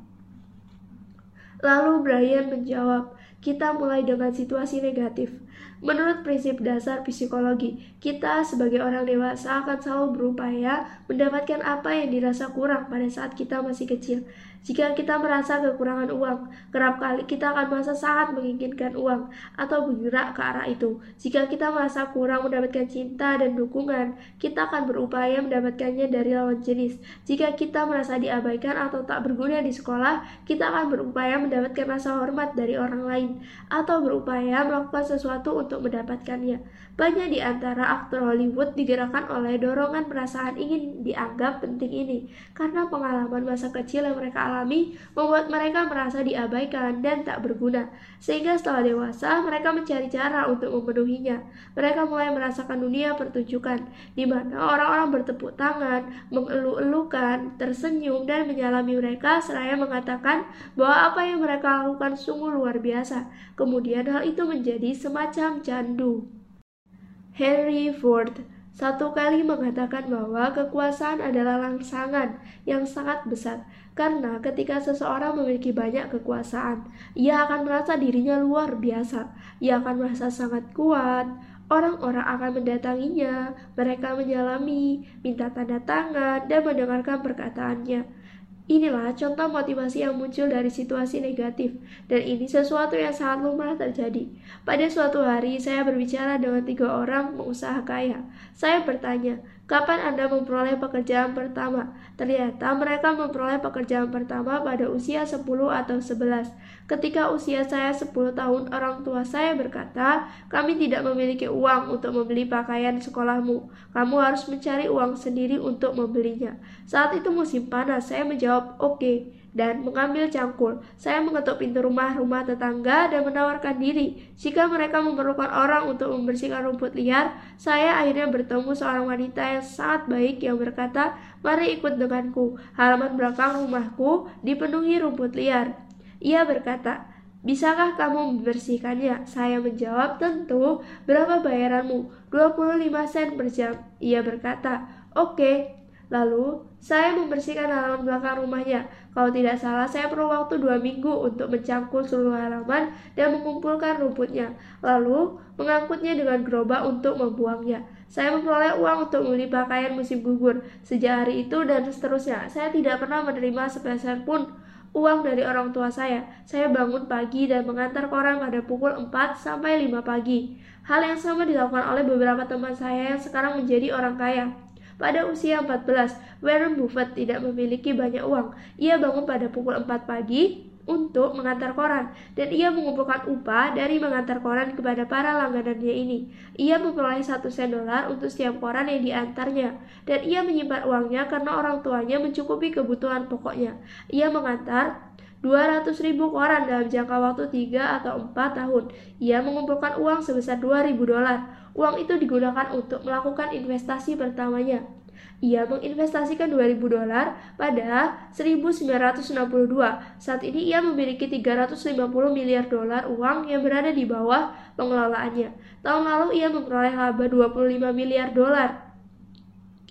Lalu Brian menjawab, kita mulai dengan situasi negatif. Menurut prinsip dasar psikologi, kita sebagai orang dewasa akan selalu berupaya mendapatkan apa yang dirasa kurang pada saat kita masih kecil. Jika kita merasa kekurangan uang, kerap kali kita akan merasa sangat menginginkan uang atau bergerak ke arah itu. Jika kita merasa kurang mendapatkan cinta dan dukungan, kita akan berupaya mendapatkannya dari lawan jenis. Jika kita merasa diabaikan atau tak berguna di sekolah, kita akan berupaya mendapatkan rasa hormat dari orang lain atau berupaya melakukan sesuatu untuk mendapatkannya. Banyak di antara aktor Hollywood digerakkan oleh dorongan perasaan ingin dianggap penting ini, karena pengalaman masa kecil yang mereka alami membuat mereka merasa diabaikan dan tak berguna. Sehingga setelah dewasa, mereka mencari cara untuk memenuhinya. Mereka mulai merasakan dunia pertunjukan, di mana orang-orang bertepuk tangan, mengeluh-elukan, tersenyum, dan menyalami mereka seraya mengatakan bahwa apa yang mereka lakukan sungguh luar biasa. Kemudian hal itu menjadi semacam candu. Henry Ford satu kali mengatakan bahwa kekuasaan adalah rangsangan yang sangat besar, karena ketika seseorang memiliki banyak kekuasaan, ia akan merasa dirinya luar biasa, ia akan merasa sangat kuat, orang-orang akan mendatanginya, mereka menyalami, minta tanda tangan, dan mendengarkan perkataannya. Inilah contoh motivasi yang muncul dari situasi negatif, dan ini sesuatu yang sangat lumrah terjadi. Pada suatu hari, saya berbicara dengan 3 orang pengusaha kaya. Saya bertanya, kapan Anda memperoleh pekerjaan pertama? Ternyata mereka memperoleh pekerjaan pertama pada usia 10 atau 11. Ketika usia saya 10 tahun, orang tua saya berkata, kami tidak memiliki uang untuk membeli pakaian sekolahmu. Kamu harus mencari uang sendiri untuk membelinya. Saat itu musim panas, saya menjawab, oke. dan mengambil cangkul. Saya mengetuk pintu rumah-rumah tetangga dan menawarkan diri. Jika mereka memerlukan orang untuk membersihkan rumput liar, saya akhirnya bertemu seorang wanita yang sangat baik yang berkata, "Mari ikut denganku." Halaman belakang rumahku dipenuhi rumput liar. Ia berkata, "Bisakah kamu membersihkannya?" Saya menjawab, "Tentu, berapa bayaranmu?" 25 sen per jam. Ia berkata, "Oke." Lalu, saya membersihkan halaman belakang rumahnya. Kalau tidak salah, saya perlu waktu 2 minggu untuk mencangkul seluruh halaman dan mengumpulkan rumputnya. Lalu, mengangkutnya dengan gerobak untuk membuangnya. Saya memperoleh uang untuk membeli pakaian musim gugur. Sejak hari itu dan seterusnya, saya tidak pernah menerima sepeser pun uang dari orang tua saya. Saya bangun pagi dan mengantar koran pada pukul 4 sampai 5 pagi. Hal yang sama dilakukan oleh beberapa teman saya yang sekarang menjadi orang kaya. Pada usia 14, Warren Buffett tidak memiliki banyak uang. Ia bangun pada pukul 4 pagi untuk mengantar koran, dan ia mengumpulkan upah dari mengantar koran kepada para langganannya ini. Ia memperoleh 1 sen dolar untuk setiap koran yang diantarnya, dan ia menyimpan uangnya karena orang tuanya mencukupi kebutuhan pokoknya. Ia mengantar 200.000 koran dalam jangka waktu 3 atau 4 tahun. Ia mengumpulkan uang sebesar 2.000 dolar. Uang itu digunakan untuk melakukan investasi pertamanya. Ia menginvestasikan 2.000 dolar pada 1962. Saat ini ia memiliki 350 miliar dolar uang yang berada di bawah pengelolaannya. Tahun lalu ia memperoleh laba 25 miliar dolar.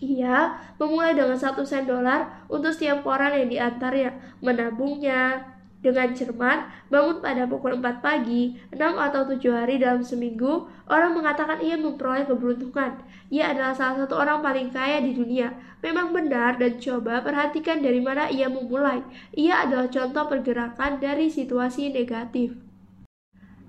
Ia memulai dengan 1 sen dolar untuk setiap koran yang diantarnya, menabungnya dengan cermat, bangun pada pukul 4 pagi, 6 atau 7 hari dalam seminggu. Orang mengatakan ia memperoleh keberuntungan. Ia adalah salah satu orang paling kaya di dunia. Memang benar, dan coba perhatikan dari mana ia memulai. Ia adalah contoh pergerakan dari situasi negatif.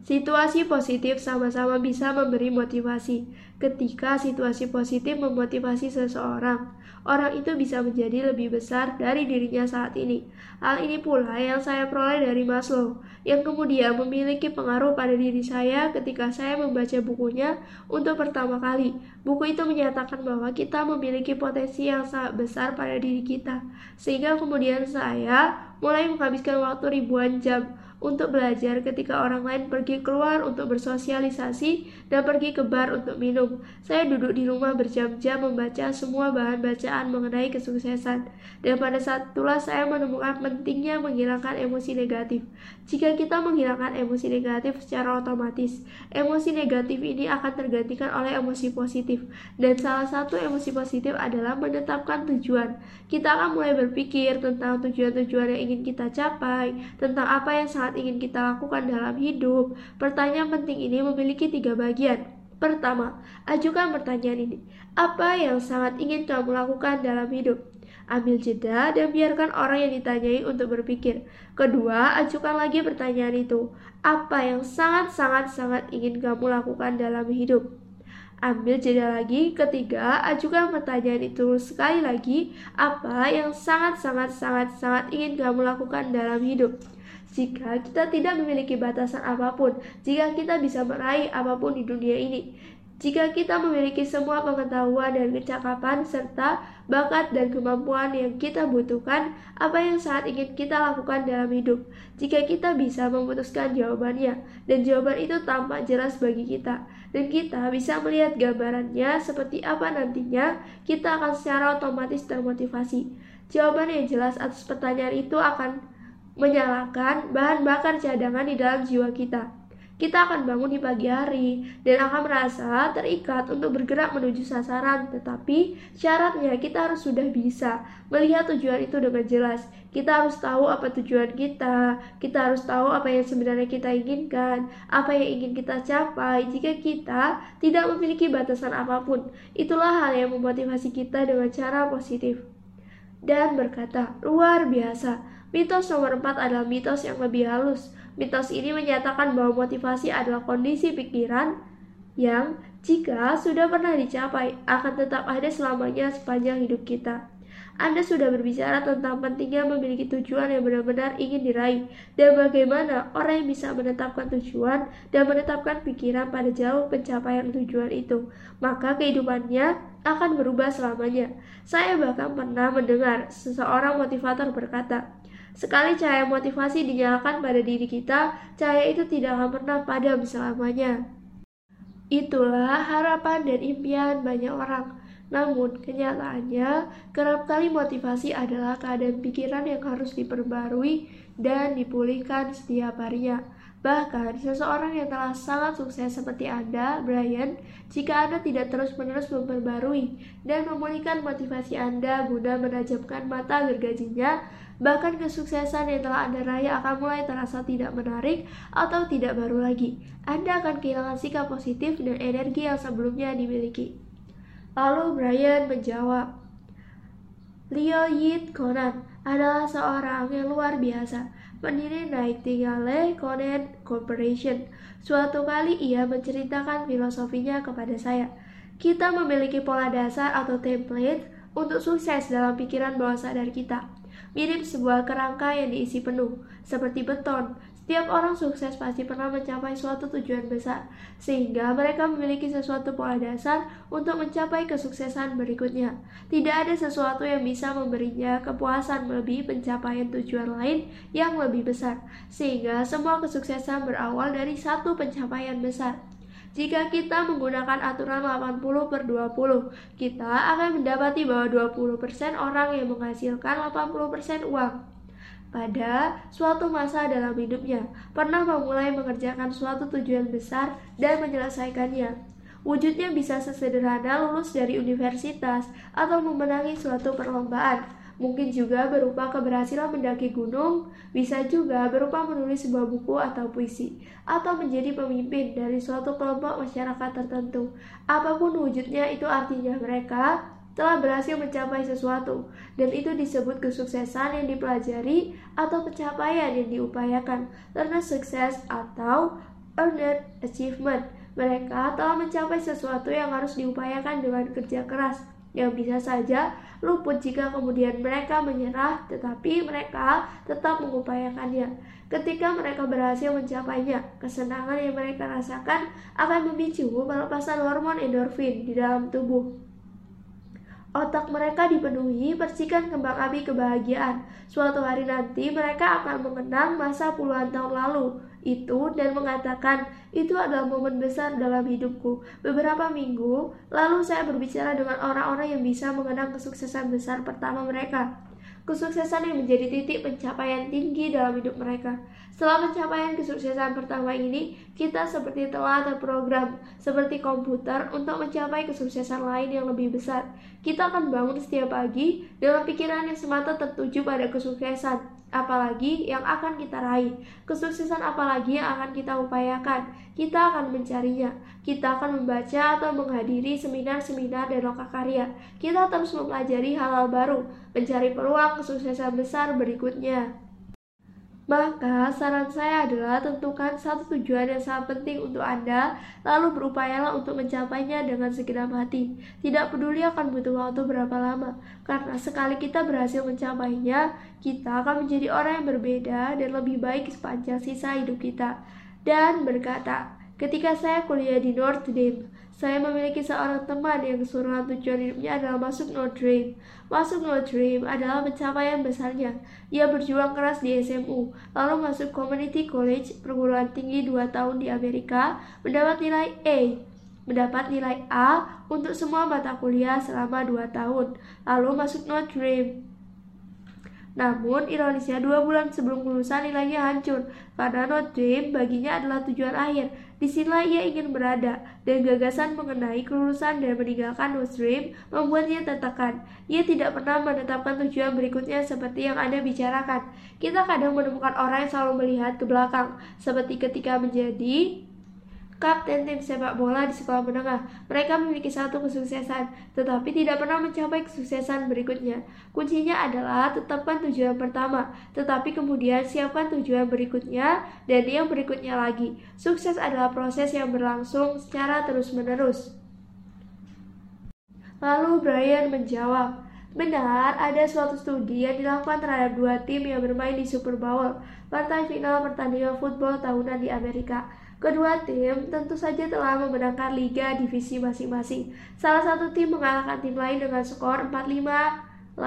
Situasi positif sama-sama bisa memberi motivasi. Ketika situasi positif memotivasi seseorang, orang itu bisa menjadi lebih besar dari dirinya saat ini. Hal ini pula yang saya peroleh dari Maslow, yang kemudian memiliki pengaruh pada diri saya ketika saya membaca bukunya untuk pertama kali. Buku itu menyatakan bahwa kita memiliki potensi yang sangat besar pada diri kita, sehingga kemudian saya mulai menghabiskan waktu ribuan jam untuk belajar ketika orang lain pergi keluar untuk bersosialisasi dan pergi ke bar untuk minum. Saya duduk di rumah berjam-jam membaca semua bahan bacaan mengenai kesuksesan. Dan pada saat itulah saya menemukan pentingnya menghilangkan emosi negatif. Jika kita menghilangkan emosi negatif secara otomatis, emosi negatif ini akan tergantikan oleh emosi positif. Dan salah satu emosi positif adalah menetapkan tujuan. Kita akan mulai berpikir tentang tujuan-tujuan yang ingin kita capai, tentang apa yang sangat ingin kita lakukan dalam hidup. Pertanyaan penting ini memiliki 3 bagian. Pertama, ajukan pertanyaan ini. Apa yang sangat ingin kamu lakukan dalam hidup? Ambil jeda dan biarkan orang yang ditanyai untuk berpikir. Kedua, ajukan lagi pertanyaan itu. Apa yang sangat-sangat-sangat ingin kamu lakukan dalam hidup? Ambil jeda lagi. Ketiga, ajukan pertanyaan itu sekali lagi. Apa yang sangat-sangat-sangat-sangat ingin kamu lakukan dalam hidup? Jika kita tidak memiliki batasan apapun, jika kita bisa meraih apapun di dunia ini, jika kita memiliki semua pengetahuan dan kecakapan serta bakat dan kemampuan yang kita butuhkan, apa yang sangat ingin kita lakukan dalam hidup? Jika kita bisa memutuskan jawabannya, dan jawaban itu tampak jelas bagi kita, dan kita bisa melihat gambarannya seperti apa nantinya, kita akan secara otomatis termotivasi. Jawaban yang jelas atas pertanyaan itu akan menyalakan bahan bakar cadangan di dalam jiwa kita. Kita akan bangun di pagi hari dan akan merasa terikat untuk bergerak menuju sasaran, tetapi syaratnya kita harus sudah bisa melihat tujuan itu dengan jelas. Kita harus tahu apa tujuan kita, kita harus tahu apa yang sebenarnya kita inginkan, apa yang ingin kita capai jika kita tidak memiliki batasan apapun. Itulah hal yang memotivasi kita dengan cara positif. Dan berkata, luar biasa. Mitos nomor 4 adalah mitos yang lebih halus. Mitos ini menyatakan bahwa motivasi adalah kondisi pikiran yang jika sudah pernah dicapai akan tetap ada selamanya sepanjang hidup kita. Anda sudah berbicara tentang pentingnya memiliki tujuan yang benar-benar ingin diraih dan bagaimana orang yang bisa menetapkan tujuan dan menetapkan pikiran pada jauh pencapaian tujuan itu, maka kehidupannya akan berubah selamanya. Saya bahkan pernah mendengar seseorang motivator berkata, Sekali cahaya motivasi dinyalakan pada diri kita, cahaya itu tidak akan pernah padam selamanya. Itulah harapan dan impian banyak orang. Namun, kenyataannya, kerap kali motivasi adalah keadaan pikiran yang harus diperbarui dan dipulihkan setiap harinya. Bahkan, seseorang yang telah sangat sukses seperti Anda, Brian, jika Anda tidak terus-menerus memperbarui dan memulihkan motivasi Anda guna menajamkan mata gergajinya, bahkan kesuksesan yang telah Anda raih akan mulai terasa tidak menarik atau tidak baru lagi. Anda akan kehilangan sikap positif dan energi yang sebelumnya dimiliki. Lalu Brian menjawab, Leo Yit Konan adalah seorang yang luar biasa, pendiri Nightingale Conan Corporation. Suatu kali ia menceritakan filosofinya kepada saya. Kita memiliki pola dasar atau template untuk sukses dalam pikiran bawah sadar kita. Mirip sebuah kerangka yang diisi penuh, seperti beton. Setiap orang sukses pasti pernah mencapai suatu tujuan besar, sehingga mereka memiliki sesuatu pola dasar untuk mencapai kesuksesan berikutnya. Tidak ada sesuatu yang bisa memberinya kepuasan melebihi pencapaian tujuan lain yang lebih besar, sehingga semua kesuksesan berawal dari satu pencapaian besar. Jika kita menggunakan aturan 80/20, kita akan mendapati bahwa 20% orang yang menghasilkan 80% uang. Pada suatu masa dalam hidupnya, pernah memulai mengerjakan suatu tujuan besar dan menyelesaikannya. Wujudnya bisa sesederhana lulus dari universitas atau memenangi suatu perlombaan. Mungkin juga berupa keberhasilan mendaki gunung, bisa juga berupa menulis sebuah buku atau puisi, atau menjadi pemimpin dari suatu kelompok masyarakat tertentu. Apapun wujudnya, itu artinya mereka telah berhasil mencapai sesuatu, dan itu disebut kesuksesan yang dipelajari atau pencapaian yang diupayakan, earned success atau earned achievement. Mereka telah mencapai sesuatu yang harus diupayakan dengan kerja keras, yang bisa saja luput jika kemudian mereka menyerah, tetapi mereka tetap mengupayakannya. Ketika mereka berhasil mencapainya, kesenangan yang mereka rasakan akan memicu pelepasan hormon endorfin di dalam tubuh. Otak mereka dipenuhi percikan kembang api kebahagiaan. Suatu hari nanti mereka akan mengenang masa puluhan tahun lalu itu dan mengatakan, itu adalah momen besar dalam hidupku. Beberapa minggu lalu saya berbicara dengan orang-orang yang bisa mengenang kesuksesan besar pertama mereka. Kesuksesan yang menjadi titik pencapaian tinggi dalam hidup mereka. Setelah pencapaian kesuksesan pertama ini, kita seperti telah terprogram, seperti komputer untuk mencapai kesuksesan lain yang lebih besar. Kita akan bangun setiap pagi dengan pikiran yang semata tertuju pada kesuksesan. Apalagi yang akan kita raih, kesuksesan apalagi yang akan kita upayakan. Kita akan mencarinya. Kita akan membaca atau menghadiri seminar-seminar dan loka karya. Kita terus mempelajari hal-hal baru, mencari peluang kesuksesan besar berikutnya. Maka saran saya adalah tentukan satu tujuan yang sangat penting untuk Anda, lalu berupayalah untuk mencapainya dengan segenap hati. Tidak peduli akan butuh waktu berapa lama, karena sekali kita berhasil mencapainya, kita akan menjadi orang yang berbeda dan lebih baik sepanjang sisa hidup kita. Dan berkata, ketika saya kuliah di Notre Dame, saya memiliki seorang teman yang keseluruhan tujuan hidupnya adalah masuk Notre Dame. Masuk Notre Dame adalah pencapaian besarnya. Ia berjuang keras di SMU, lalu masuk Community College, perguruan tinggi 2 tahun di Amerika, mendapat nilai A. Mendapat nilai A untuk semua mata kuliah selama 2 tahun, lalu masuk Notre Dame. Namun, ironisnya 2 bulan sebelum kelulusan nilainya hancur, karena Notre Dame baginya adalah tujuan akhir. Disinilah ia ingin berada, dan gagasan mengenai kelulusan dan meninggalkan Notre Dame membuatnya tertekan. Ia tidak pernah menetapkan tujuan berikutnya seperti yang Anda bicarakan. Kita kadang menemukan orang yang selalu melihat ke belakang, seperti ketika menjadi kapten tim sepak bola di sekolah menengah. Mereka memiliki satu kesuksesan, tetapi tidak pernah mencapai kesuksesan berikutnya. Kuncinya adalah tetapkan tujuan pertama, tetapi kemudian siapkan tujuan berikutnya dan yang berikutnya lagi. Sukses adalah proses yang berlangsung secara terus-menerus. Lalu Brian menjawab, benar, ada suatu studi yang dilakukan terhadap 2 tim yang bermain di Super Bowl, partai final pertandingan football tahunan di Amerika. Kedua tim tentu saja telah memenangkan liga divisi masing-masing. Salah satu tim mengalahkan tim lain dengan skor 45-8.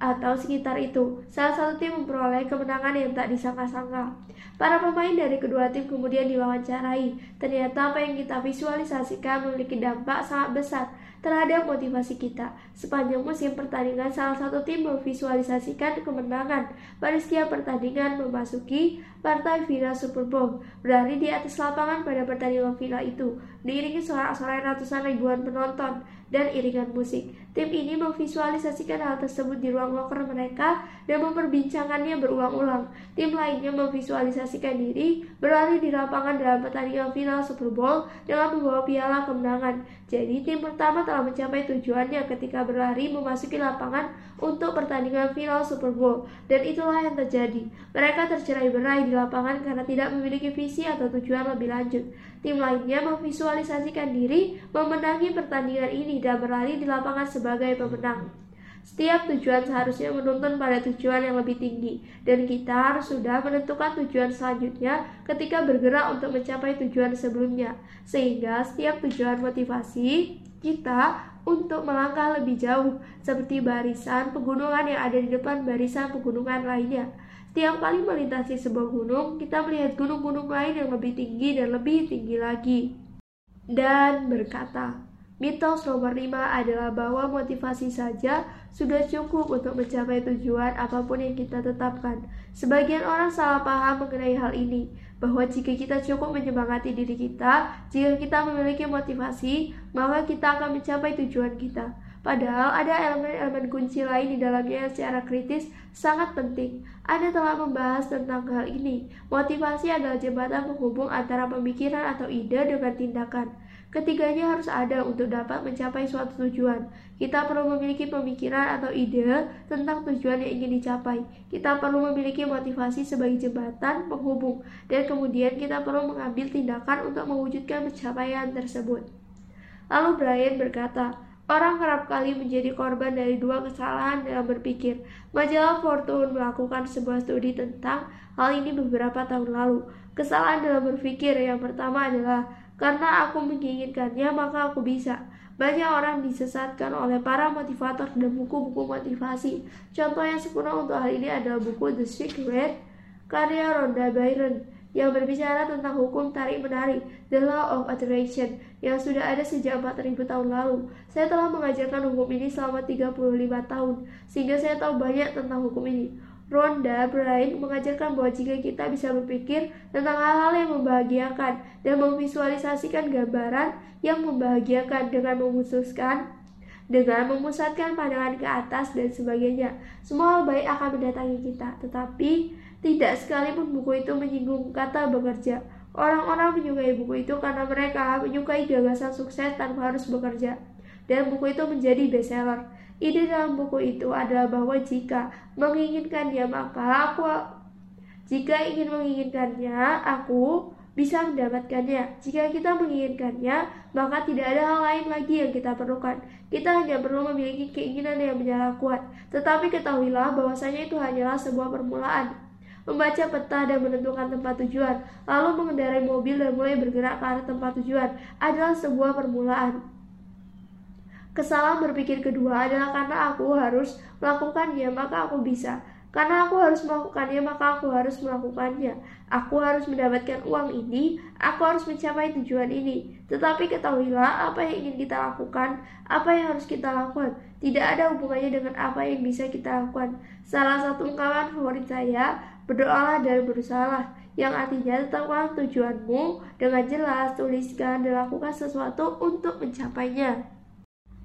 atau sekitar itu. Salah satu tim memperoleh kemenangan yang tak disangka-sangka. Para pemain dari kedua tim kemudian diwawancarai. Ternyata apa yang kita visualisasikan memiliki dampak sangat besar terhadap motivasi kita. Sepanjang musim pertandingan, salah satu tim memvisualisasikan kemenangan pada setiap pertandingan memasuki partai final Super Bowl. Berlari di atas lapangan pada pertandingan final itu, diiringi sorak-sorai ratusan ribuan penonton dan iringan musik. Tim ini memvisualisasikan hal tersebut di ruang locker mereka dan memperbincangannya berulang-ulang. Tim lainnya memvisualisasikan diri berlari di lapangan dalam pertandingan final Super Bowl dengan membawa piala kemenangan. Jadi tim pertama telah mencapai tujuannya ketika berlari memasuki lapangan untuk pertandingan final Super Bowl. Dan itulah yang terjadi. Mereka tercerai-berai di lapangan karena tidak memiliki visi atau tujuan lebih lanjut. Tim lainnya memvisualisasikan diri memenangi pertandingan ini dan berlari di lapangan sebagai pemenang. Setiap tujuan seharusnya menuntun pada tujuan yang lebih tinggi, dan kita harus sudah menentukan tujuan selanjutnya ketika bergerak untuk mencapai tujuan sebelumnya. Sehingga setiap tujuan motivasi kita untuk melangkah lebih jauh, seperti barisan pegunungan yang ada di depan barisan pegunungan lainnya. Setiap kali melintasi sebuah gunung, kita melihat gunung-gunung lain yang lebih tinggi dan lebih tinggi lagi. Dan berkata, mitos nomor 5 adalah bahwa motivasi saja sudah cukup untuk mencapai tujuan apapun yang kita tetapkan. Sebagian orang salah paham mengenai hal ini, bahwa jika kita cukup menyemangati diri kita, jika kita memiliki motivasi, maka kita akan mencapai tujuan kita. Padahal ada elemen-elemen kunci lain di dalamnya yang secara kritis sangat penting. Anda telah membahas tentang hal ini. Motivasi adalah jembatan penghubung antara pemikiran atau ide dengan tindakan. Ketiganya harus ada untuk dapat mencapai suatu tujuan. Kita perlu memiliki pemikiran atau ide tentang tujuan yang ingin dicapai. Kita perlu memiliki motivasi sebagai jembatan penghubung. Dan kemudian kita perlu mengambil tindakan untuk mewujudkan pencapaian tersebut. Lalu Brian berkata, orang kerap kali menjadi korban dari dua kesalahan dalam berpikir. Majalah Fortune melakukan sebuah studi tentang hal ini beberapa tahun lalu. Kesalahan dalam berpikir yang pertama adalah, karena aku menginginkannya maka aku bisa. Banyak orang disesatkan oleh para motivator dan buku-buku motivasi. Contoh yang sempurna untuk hal ini adalah buku The Secret, karya Rhonda Byrne, yang berbicara tentang hukum tarik-menarik, The Law of Attraction, yang sudah ada sejak 4000 tahun lalu. Saya telah mengajarkan hukum ini selama 35 tahun, sehingga saya tahu banyak tentang hukum ini. Rhonda Byrne mengajarkan bahwa jika kita bisa berpikir tentang hal-hal yang membahagiakan dan memvisualisasikan gambaran yang membahagiakan dengan memusatkan pandangan ke atas dan sebagainya, semua hal baik akan mendatangi kita. Tetapi tidak sekalipun buku itu menyinggung kata bekerja. Orang-orang menyukai buku itu karena mereka menyukai gagasan sukses tanpa harus bekerja. Dan buku itu menjadi bestseller. Ide dalam buku itu adalah bahwa jika ingin menginginkannya, aku bisa mendapatkannya. Jika kita menginginkannya, maka tidak ada hal lain lagi yang kita perlukan. Kita hanya perlu memiliki keinginan yang menyala kuat. Tetapi ketahuilah bahwasanya itu hanyalah sebuah permulaan. Membaca peta dan menentukan tempat tujuan, lalu mengendarai mobil dan mulai bergerak ke arah tempat tujuan adalah sebuah permulaan. Kesalahan berpikir kedua adalah, karena aku harus melakukannya maka aku bisa. Karena aku harus melakukannya, maka aku harus melakukannya. Aku harus mendapatkan uang ini, aku harus mencapai tujuan ini. Tetapi ketahuilah, apa yang ingin kita lakukan, apa yang harus kita lakukan, tidak ada hubungannya dengan apa yang bisa kita lakukan. Salah satu ungkapan favorit saya, berdoalah dan berusahalah, yang artinya tetapkan tujuanmu dengan jelas, tuliskan dan lakukan sesuatu untuk mencapainya.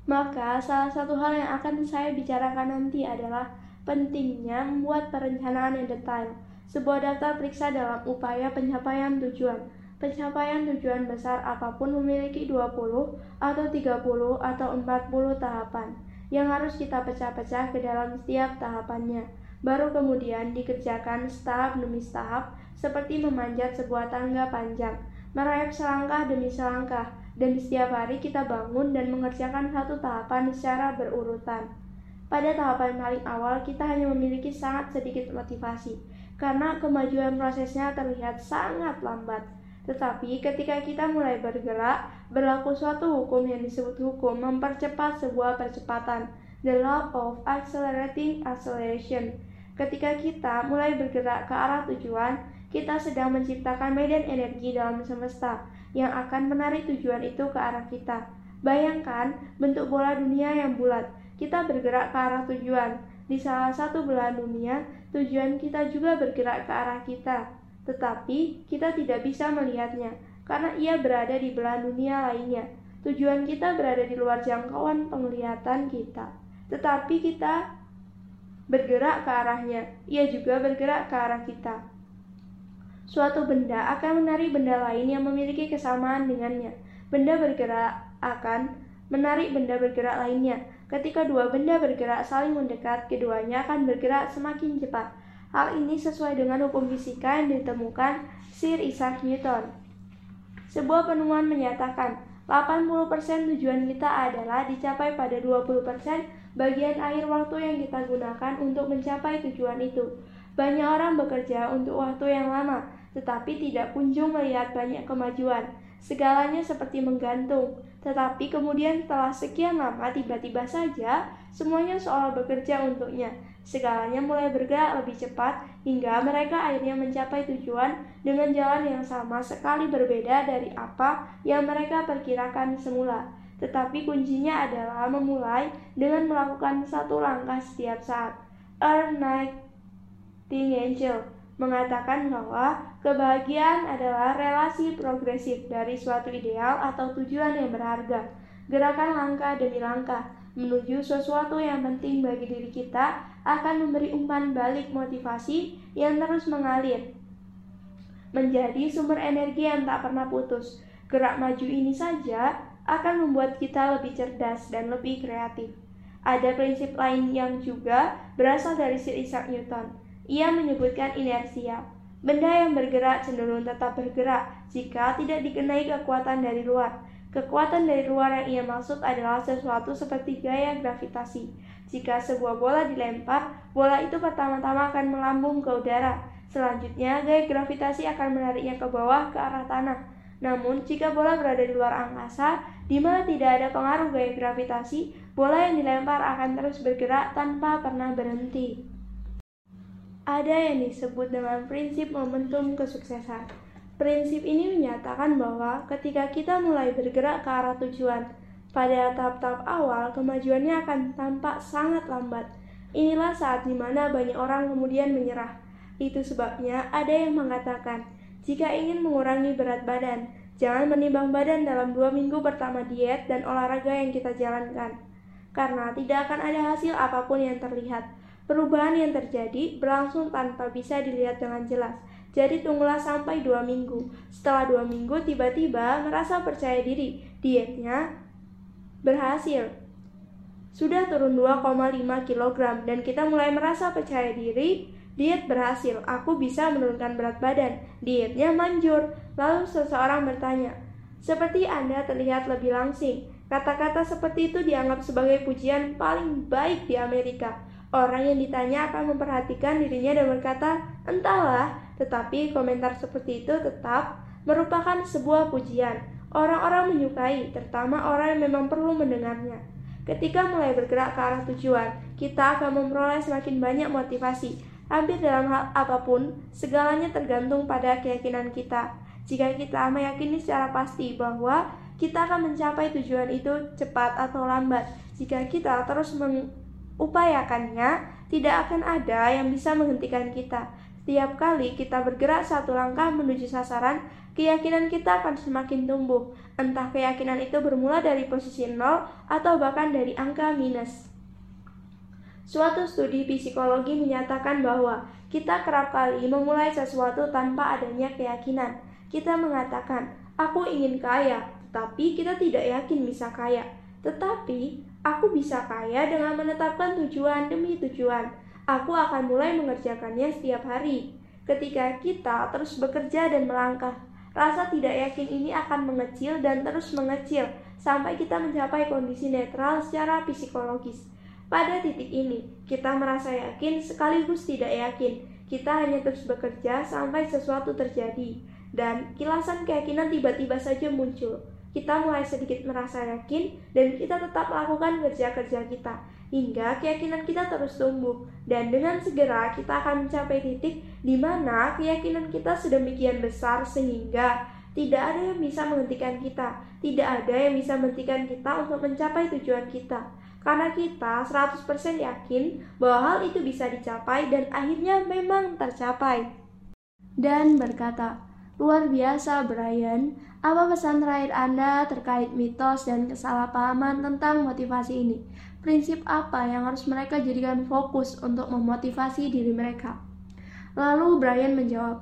Maka salah satu hal yang akan saya bicarakan nanti adalah pentingnya membuat perencanaan yang detail. Sebuah daftar periksa dalam upaya pencapaian tujuan. Pencapaian tujuan besar apapun memiliki 20 atau 30 atau 40 tahapan yang harus kita pecah-pecah ke dalam setiap tahapannya. Baru kemudian dikerjakan tahap demi tahap, seperti memanjat sebuah tangga panjang, merayap selangkah demi selangkah, dan setiap hari kita bangun dan mengerjakan satu tahapan secara berurutan. Pada tahapan paling awal, kita hanya memiliki sangat sedikit motivasi, karena kemajuan prosesnya terlihat sangat lambat. Tetapi ketika kita mulai bergerak, berlaku suatu hukum yang disebut hukum mempercepat sebuah percepatan. The Law of Acceleration. Ketika kita mulai bergerak ke arah tujuan, kita sedang menciptakan medan energi dalam semesta yang akan menarik tujuan itu ke arah kita. Bayangkan bentuk bola dunia yang bulat. Kita bergerak ke arah tujuan. Di salah satu belahan dunia, tujuan kita juga bergerak ke arah kita. Tetapi, kita tidak bisa melihatnya karena ia berada di belahan dunia lainnya. Tujuan kita berada di luar jangkauan penglihatan kita. Tetapi kita bergerak ke arahnya, ia juga bergerak ke arah kita. Suatu benda akan menarik benda lain yang memiliki kesamaan dengannya. Benda bergerak akan menarik benda bergerak lainnya. Ketika dua benda bergerak saling mendekat, keduanya akan bergerak semakin cepat. Hal ini sesuai dengan hukum fisika yang ditemukan Sir Isaac Newton. Sebuah penemuan menyatakan 80% tujuan kita adalah dicapai pada 20% bagian akhir waktu yang kita gunakan untuk mencapai tujuan itu. Banyak orang bekerja untuk waktu yang lama, tetapi tidak kunjung melihat banyak kemajuan. Segalanya seperti menggantung, tetapi kemudian setelah sekian lama tiba-tiba saja semuanya seolah bekerja untuknya. Segalanya mulai bergerak lebih cepat hingga mereka akhirnya mencapai tujuan dengan jalan yang sama sekali berbeda dari apa yang mereka perkirakan semula. Tetapi kuncinya adalah memulai dengan melakukan satu langkah setiap saat. Nightingale mengatakan bahwa kebahagiaan adalah relasi progresif dari suatu ideal atau tujuan yang berharga. Gerakan langkah demi langkah menuju sesuatu yang penting bagi diri kita akan memberi umpan balik motivasi yang terus mengalir, menjadi sumber energi yang tak pernah putus. Gerak maju ini saja akan membuat kita lebih cerdas dan lebih kreatif. Ada prinsip lain yang juga berasal dari Sir Isaac Newton. Ia menyebutkan inersia. Benda yang bergerak cenderung tetap bergerak jika tidak dikenai kekuatan dari luar. Kekuatan dari luar yang ia maksud adalah sesuatu seperti gaya gravitasi. Jika sebuah bola dilempar, bola itu pertama-tama akan melambung ke udara. Selanjutnya, gaya gravitasi akan menariknya ke bawah ke arah tanah. Namun, jika bola berada di luar angkasa, di mana tidak ada pengaruh gaya gravitasi, bola yang dilempar akan terus bergerak tanpa pernah berhenti. Ada yang disebut dengan prinsip momentum kesuksesan. Prinsip ini menyatakan bahwa ketika kita mulai bergerak ke arah tujuan, pada tahap-tahap awal kemajuannya akan tampak sangat lambat. Inilah saat di mana banyak orang kemudian menyerah. Itu sebabnya ada yang mengatakan, jika ingin mengurangi berat badan, jangan menimbang badan dalam 2 minggu pertama diet dan olahraga yang kita jalankan, karena tidak akan ada hasil apapun yang terlihat. Perubahan yang terjadi berlangsung tanpa bisa dilihat dengan jelas. Jadi tunggulah sampai 2 minggu. Setelah 2 minggu, tiba-tiba merasa percaya diri, dietnya berhasil. Sudah turun 2,5 kg dan kita mulai merasa percaya diri, diet berhasil, aku bisa menurunkan berat badan, dietnya manjur. Lalu seseorang bertanya, seperti Anda terlihat lebih langsing. Kata-kata seperti itu dianggap sebagai pujian paling baik di Amerika. Orang yang ditanya akan memperhatikan dirinya dan berkata, entahlah, tetapi komentar seperti itu tetap merupakan sebuah pujian. Orang-orang menyukai, terutama orang yang memang perlu mendengarnya. Ketika mulai bergerak ke arah tujuan, kita akan memperoleh semakin banyak motivasi. Hampir dalam hal apapun, segalanya tergantung pada keyakinan kita. Jika kita meyakini secara pasti bahwa kita akan mencapai tujuan itu cepat atau lambat, jika kita terus mengupayakannya, tidak akan ada yang bisa menghentikan kita. Setiap kali kita bergerak satu langkah menuju sasaran, keyakinan kita akan semakin tumbuh. Entah keyakinan itu bermula dari posisi 0 atau bahkan dari angka minus. Suatu studi psikologi menyatakan bahwa kita kerap kali memulai sesuatu tanpa adanya keyakinan. Kita mengatakan, aku ingin kaya, tetapi kita tidak yakin bisa kaya. Tetapi, aku bisa kaya dengan menetapkan tujuan demi tujuan. Aku akan mulai mengerjakannya setiap hari. Ketika kita terus bekerja dan melangkah, rasa tidak yakin ini akan mengecil dan terus mengecil sampai kita mencapai kondisi netral secara psikologis. Pada titik ini, kita merasa yakin sekaligus tidak yakin. Kita hanya terus bekerja sampai sesuatu terjadi, dan kilasan keyakinan tiba-tiba saja muncul. kita mulai sedikit merasa yakin dan kita tetap lakukan kerja-kerja kita hingga keyakinan kita terus tumbuh, dan dengan segera kita akan mencapai titik di mana keyakinan kita sedemikian besar sehingga tidak ada yang bisa menghentikan kita, tidak ada yang bisa menghentikan kita untuk mencapai tujuan kita. Karena kita 100% yakin bahwa hal itu bisa dicapai dan akhirnya memang tercapai. Dan berkata, luar biasa Brian, apa pesan terakhir Anda terkait mitos dan kesalahpahaman tentang motivasi ini? Prinsip apa yang harus mereka jadikan fokus untuk memotivasi diri mereka? Lalu Brian menjawab,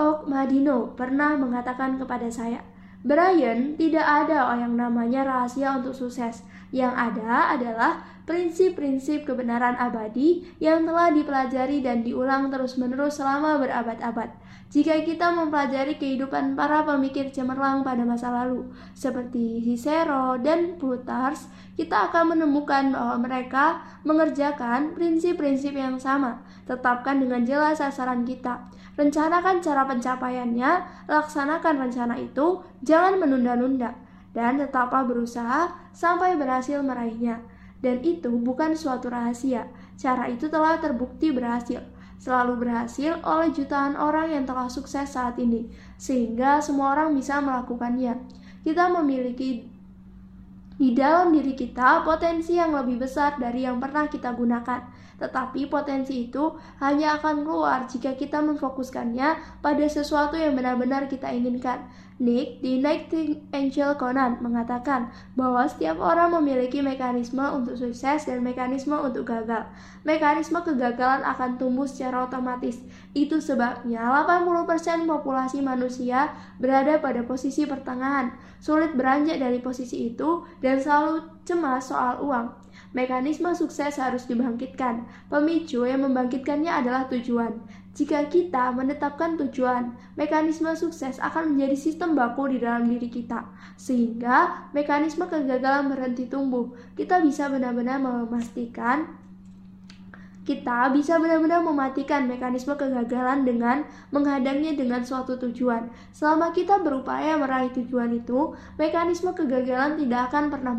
Ok Madino pernah mengatakan kepada saya, Brian, tidak ada yang namanya rahasia untuk sukses. Yang ada adalah prinsip-prinsip kebenaran abadi yang telah dipelajari dan diulang terus-menerus selama berabad-abad. Jika kita mempelajari kehidupan para pemikir cemerlang pada masa lalu, seperti Cicero dan Plutarch, kita akan menemukan bahwa mereka mengerjakan prinsip-prinsip yang sama. Tetapkan dengan jelas sasaran kita. Rencanakan cara pencapaiannya, laksanakan rencana itu, jangan menunda-nunda, dan tetaplah berusaha sampai berhasil meraihnya. Dan itu bukan suatu rahasia, cara itu telah terbukti berhasil, selalu berhasil oleh jutaan orang yang telah sukses saat ini, sehingga semua orang bisa melakukannya. Kita memiliki di dalam diri kita potensi yang lebih besar dari yang pernah kita gunakan. Tetapi potensi itu hanya akan keluar jika kita memfokuskannya pada sesuatu yang benar-benar kita inginkan. Nick di Nightingale Conan mengatakan bahwa setiap orang memiliki mekanisme untuk sukses dan mekanisme untuk gagal. Mekanisme kegagalan akan tumbuh secara otomatis. Itu sebabnya 80% populasi manusia berada pada posisi pertengahan, sulit beranjak dari posisi itu, dan selalu cemas soal uang. Mekanisme sukses harus dibangkitkan. Pemicu yang membangkitkannya adalah tujuan. Jika kita menetapkan tujuan, mekanisme sukses akan menjadi sistem baku di dalam diri kita, sehingga mekanisme kegagalan berhenti tumbuh. Kita bisa benar-benar mematikan mekanisme kegagalan dengan menghadangnya dengan suatu tujuan. Selama kita berupaya meraih tujuan itu, mekanisme kegagalan tidak akan pernah muncul.